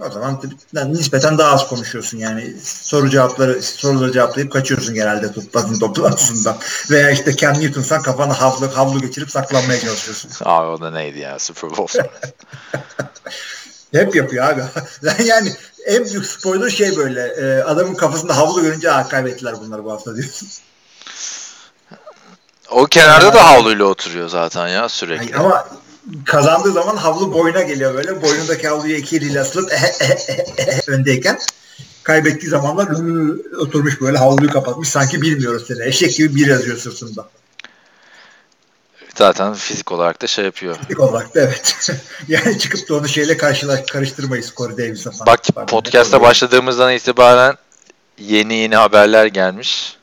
O zaman nispeten daha az konuşuyorsun yani. Soruları cevaplayıp kaçıyorsun genelde toplantısından. Veya işte Cam Newton'san kafana havlu geçirip saklanmaya çalışıyorsun. Abi o da neydi ya, Super Bowl. Hep yapıyor abi. Yani en büyük spoiler şey böyle. Adamın kafasında havlu görünce kaybettiler bunları bu hafta diyorsun. O kenarda da havluyla oturuyor zaten ya sürekli. Ama kazandığı zaman havlu boyuna geliyor böyle. Boynundaki havluyu iki eliyle asılıp öndeyken, kaybettiği zamanlar oturmuş böyle havluyu kapatmış. Sanki bilmiyoruz seni. Eşek gibi bir yazıyor sırtında. Zaten fizik olarak da şey yapıyor. Fizik olarak da evet. Yani çıkıp da onu şeyle karıştırmayız. Corey Davis'e falan. Bak podcast'a başladığımızdan itibaren yeni haberler gelmiş.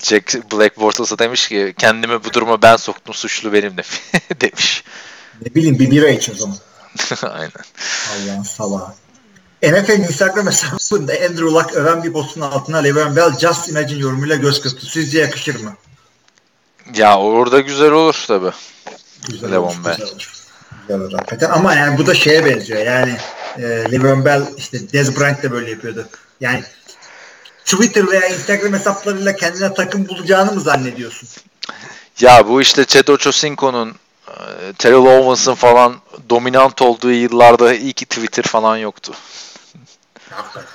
Jack Black Bortles'a demiş ki kendimi bu duruma ben soktum, suçlu benim de demiş. Ne bileyim, bir bira iç o zaman. Aynen. Allah'ın salahı. NFL'in Instagram hesabında Andrew Luck öven bir postun altına Le'Veon Bell Just Imagine yorumuyla göz kırptı. Sizce yakışır mı? Ya orada güzel olur tabii. Güzel Le'Veon Bell. Güzel olur hakikaten ama yani bu da şeye benziyor yani Le'Veon Bell işte Dez Bryant de böyle yapıyordu. Yani Twitter veya Instagram hesaplarıyla kendine takım bulacağını mı zannediyorsun? Ya bu işte Chad Ochocinco'nun, Terrell Owens'ın falan dominant olduğu yıllarda iyi ki Twitter falan yoktu. Hakikaten.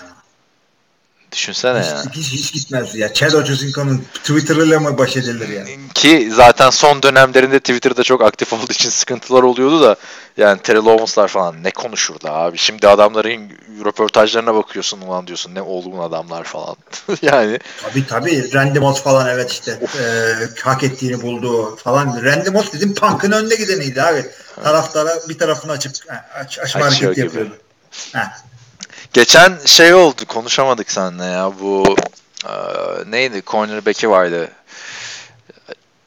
Düşünsene ya. Yani. Hiç gitmezdi ya. Chad Ochocinco'nun Twitter'ıyla mı baş edilir yani? Ki zaten son dönemlerinde Twitter'da çok aktif olduğu için sıkıntılar oluyordu da yani Terrell Owens'lar falan ne konuşurdu abi? Şimdi adamların röportajlarına bakıyorsun ulan diyorsun ne olgun adamlar falan. Yani. Tabii. Randy Moss falan evet işte. Hak ettiğini buldu falan. Randy Moss dedim Punk'ın önüne gideniydi abi. Taraftara bir tarafını açıp açma hareketi yapıyordu. Geçen şey oldu, konuşamadık seninle ya, bu neydi, cornerback'i vardı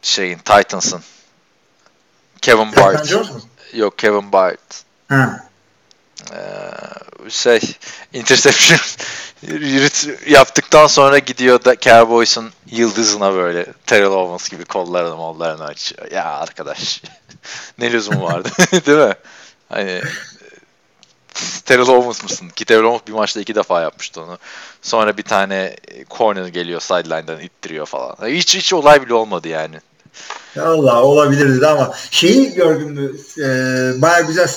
Titans'ın, Kevin Byard. Kevin Byard. interception yaptıktan sonra gidiyor da Cowboys'un yıldızına böyle Terrell Owens gibi kollarını mollarını açıyor. Ya arkadaş ne lüzum vardı değil mi? Hani Terrell Owens mısın? Ki Terrell Owens bir maçta 2 defa yapmıştı onu. Sonra bir tane corner geliyor sideline'dan ittiriyor falan. Hiç olay bile olmadı yani. Allah olabilirdi de ama şeyi gördüm mü? Baya güzel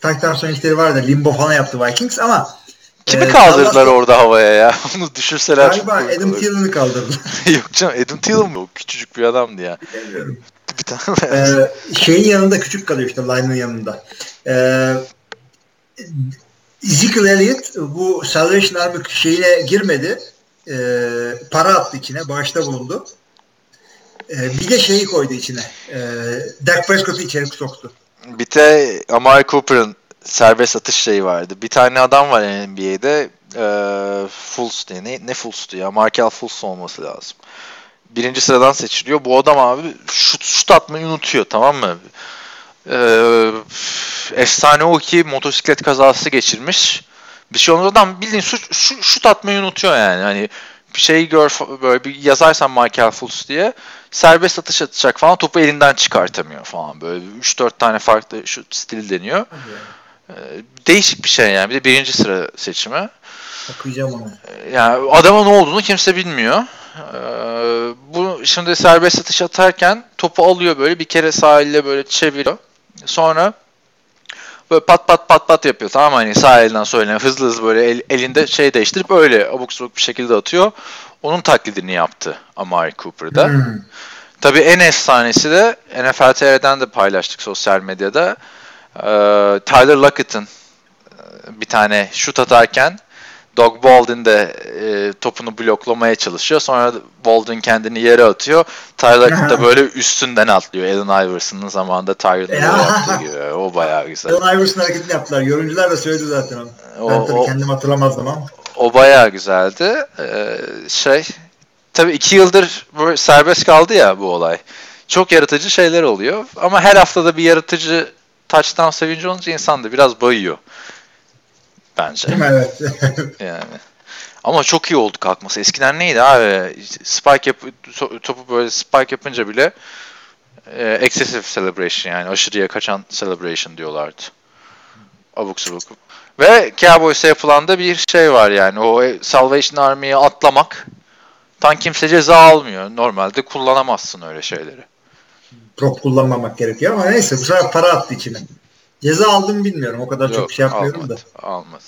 taktan sonra işleri vardı. Limbo falan yaptı Vikings ama kimi kaldırdılar Dallas'ta... orada havaya ya? Onu düşürseler. Galiba Adam Thielen'ı kaldırdı. Yok canım Adam Thielen mi? O küçücük bir adamdı ya. Bilmiyorum. Bir tane. Şeyin yanında küçük kalıyor işte line'ın yanında. Ezekiel Elliott bu Salvation Army şeyine girmedi. Para attı içine. Bağışta bulundu. Bir de şeyi koydu içine. Dak Prescott'u içeri soktu. Bir de Amari Cooper'ın serbest atış şeyi vardı. Bir tane adam var NBA'de. Fultz diye. Ne Fultz'tu ya? Markel Fultz olması lazım. 1. sıradan seçiliyor. Bu adam abi şut atmayı unutuyor. Tamam mı? Efsane o ki motosiklet kazası geçirmiş. Bir şey olmaz adam bildiğin şut atmayı unutuyor yani. Hani bir şey böyle bir yazarsan Michael Fultz diye serbest atış atacak falan topu elinden çıkartamıyor falan böyle 3-4 tane farklı şut stili deniyor. Okay. Değişik bir şey yani. Bir de 1. sıra seçimi. Bakacağım onu. Yani adama ne olduğunu kimse bilmiyor. Bu şimdi serbest atış atarken topu alıyor böyle bir kere sahile böyle çeviriyor. Sonra böyle pat pat yapıyor tamam mı? Hani sağ elinden sol eline hızlı böyle elinde şey değiştirip öyle abuk sabuk bir şekilde atıyor. Onun taklidini yaptı Amari Cooper'da. Tabii en efsanesi de NFL TR'den de paylaştık sosyal medyada. Tyler Lockett'ın bir tane şut atarken Doug Baldwin de topunu bloklamaya çalışıyor. Sonra Baldwin kendini yere atıyor. Tyler Lockett da böyle üstünden atlıyor. Allen Iverson'ın zamanında Tyler'ın yaptığı gibi. O bayağı güzel. Allen Iverson hareketini yaptılar. Yorumcular da söyledi zaten onu. Ben tabii kendim hatırlamazdım ama. O bayağı güzeldi. Tabii 2 yıldır serbest kaldı ya bu olay. Çok yaratıcı şeyler oluyor. Ama her haftada bir yaratıcı touchdown sevinci olunca insan da biraz bayıyor. Bence. Evet. Yani. Ama çok iyi oldu kalkması. Eskiden neydi abi? Spike topu böyle spike yapınca bile excessive celebration yani aşırıya kaçan celebration diyorlardı. Abuk sabuk. Ve Cowboys'a yapılan da bir şey var yani. O Salvation Army'yi atlamak tam kimse ceza almıyor. Normalde kullanamazsın öyle şeyleri. Çok kullanmamak gerekiyor ama neyse bu sefer para attı içine. Ceza aldım bilmiyorum. O kadar yok, çok şey yapmıyorum almadı, da. Almadı.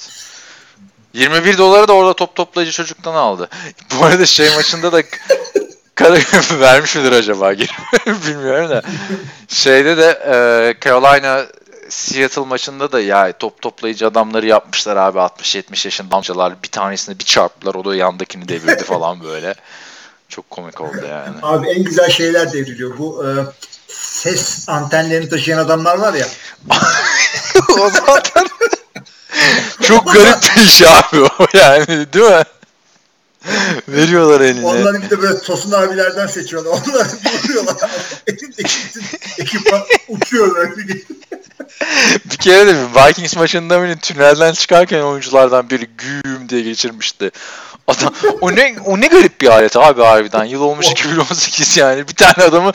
$21 da orada toplayıcı çocuktan aldı. Bu arada şey maçında da vermiş midir acaba? Bilmiyorum da. Şeyde de Carolina Seattle maçında da ya toplayıcı adamları yapmışlar abi 60-70 yaşında amcalar bir tanesini bir çarptılar o da yandakini devirdi falan böyle. Çok komik oldu yani. Abi en güzel şeyler devriliyor. Bu ses antenlerini taşıyan adamlar var ya. O zaten çok garip bir iş abi o yani değil mi? Veriyorlar eline. Onların bir de böyle Tosun abilerden seçiyorlar. Onları vuruyorlar. Ekipman uçuyor böyle. Bir kere de Vikings maçında mı tünelden çıkarken oyunculardan biri güm diye geçirmişti. Adam, o ne garip bir alet abi harbiden. Yıl olmuş 2018 yani. Bir tane adamı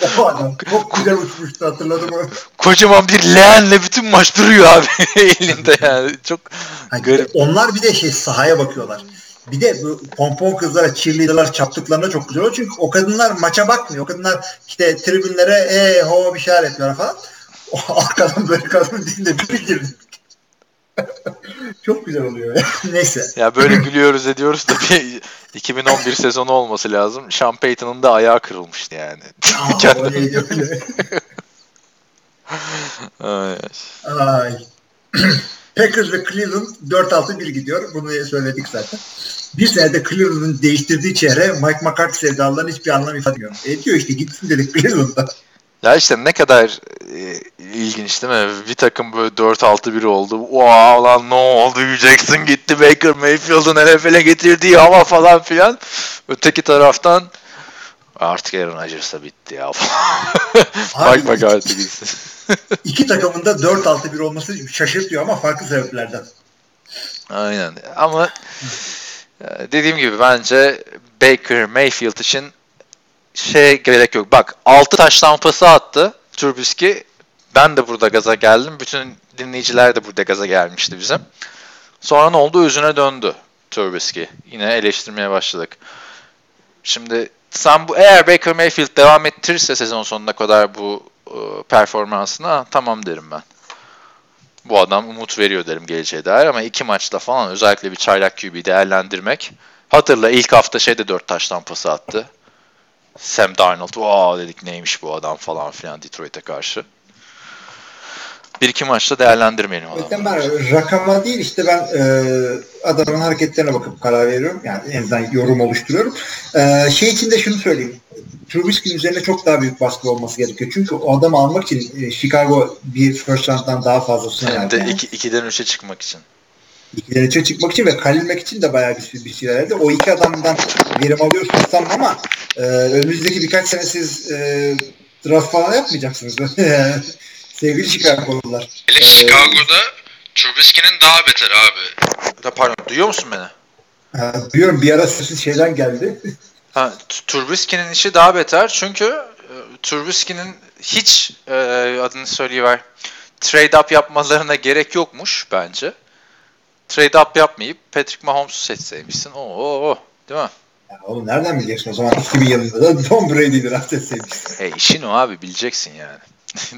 çok güzel uçmuştu hatırladım onu. Kocaman bir leğenle bütün maç duruyor abi elinde yani. Çok garip. Onlar bir de sahaya bakıyorlar. Bir de bu pompon kızlara, cheerleader'lar çaptıklarında çok güzel oluyor. Çünkü o kadınlar maça bakmıyor. O kadınlar işte tribünlere ho bir şeyler etmiyorlar falan. O arkadan böyle kadın dinle biri girdi. Çok güzel oluyor ya. Neyse. Ya böyle gülüyoruz ediyoruz da 2011 sezonu olması lazım. Sean Payton'ın da ayağı kırılmıştı yani. Öyle. Ay. Packers ve Cleveland 4-6-1 gidiyor. Bunu söyledik zaten. Bir senede Cleveland'ın değiştirdiği çehre Mike McCarthy sevdalarının hiçbir anlam ifade etmiyor. Diyor işte gitsin dedik Cleveland'a. Ya işte ne kadar ilginç değil mi? Bir takım böyle 4-6-1 oldu. Oha lan ne oldu? Jackson gitti. Baker Mayfield'ın NFL'e getirdiği hava falan filan. Öteki taraftan artık Aaron Rodgers'a bitti ya falan. Mike McCarthy gitsin. İki takımın da 4-6-1 olması şaşırtıyor ama farklı sebeplerden. Aynen. Ama dediğim gibi bence Baker Mayfield için gerek yok. Bak 6 touchdown pası attı Trubisky. Ben de burada gaza geldim. Bütün dinleyiciler de burada gaza gelmişti bizim. Sonra ne oldu? Üzüne döndü Trubisky. Yine eleştirmeye başladık. Şimdi sen eğer Baker Mayfield devam ettirirse sezon sonuna kadar bu performansına tamam derim ben. Bu adam umut veriyor derim geleceğe dair ama iki maçta falan özellikle bir çaylak QB'yi değerlendirmek. Hatırla ilk hafta şeyde 4 touchdown pası attı. Sam Darnold wow dedik neymiş bu adam falan filan Detroit'e karşı. Bir iki maçta değerlendirmeyelim o zaman. Ben rakamlar değil işte ben adamın hareketlerine bakıp karar veriyorum. Yani en azından yorum oluşturuyorum. Şey için de şunu söyleyeyim. Trubisky'nin üzerine çok daha büyük baskı olması gerekiyor. Çünkü o adamı almak için Chicago bir first round'dan daha fazlasını yani. Hem de 2'den 3'e çıkmak için. 2'den 3'e çıkmak için ve kalilmek için de bayağı bir şeyler herhalde. O iki adamdan verim alıyorsunuz tamam ama önümüzdeki birkaç sene siz draft falan yapmayacaksınız. Sevgili Chicago'lular. Hele Chicago'da Trubisky'nin daha beter abi. Pardon duyuyor musun beni? Duyuyorum bir ara sesin şeyden geldi. Ha, Trubisky'nin işi daha beter çünkü Trubisky'nin hiç adını söyleyiver trade up yapmalarına gerek yokmuş bence. Trade up yapmayıp Patrick Mahomes'u seçseymişsin. Oo, değil mi? Ya oğlum nereden biliyorsun o zaman 2000 yılında da Tom Brady'dir seçseymişsin. İşin o abi bileceksin yani.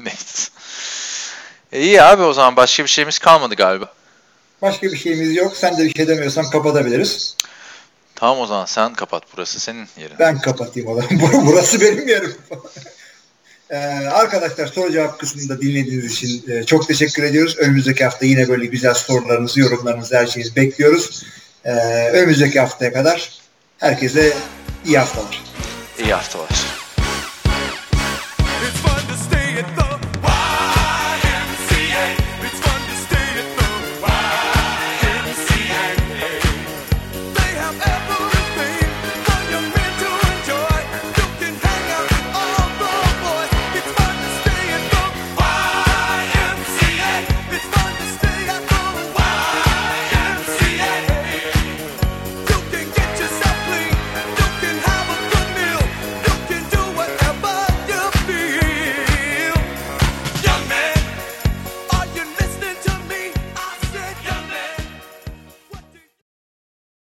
Neyse. İyi abi o zaman başka bir şeyimiz kalmadı galiba. Başka bir şeyimiz yok. Sen de bir şey demiyorsan kapatabiliriz. Tamam o zaman sen kapat. Burası senin yerin. Ben kapatayım o zaman. Burası benim yerim. Arkadaşlar soru cevap kısmında dinlediğiniz için çok teşekkür ediyoruz. Önümüzdeki hafta yine böyle güzel sorularınızı, yorumlarınızı, her şeyinizi bekliyoruz. Önümüzdeki haftaya kadar herkese iyi haftalar. İyi haftalar.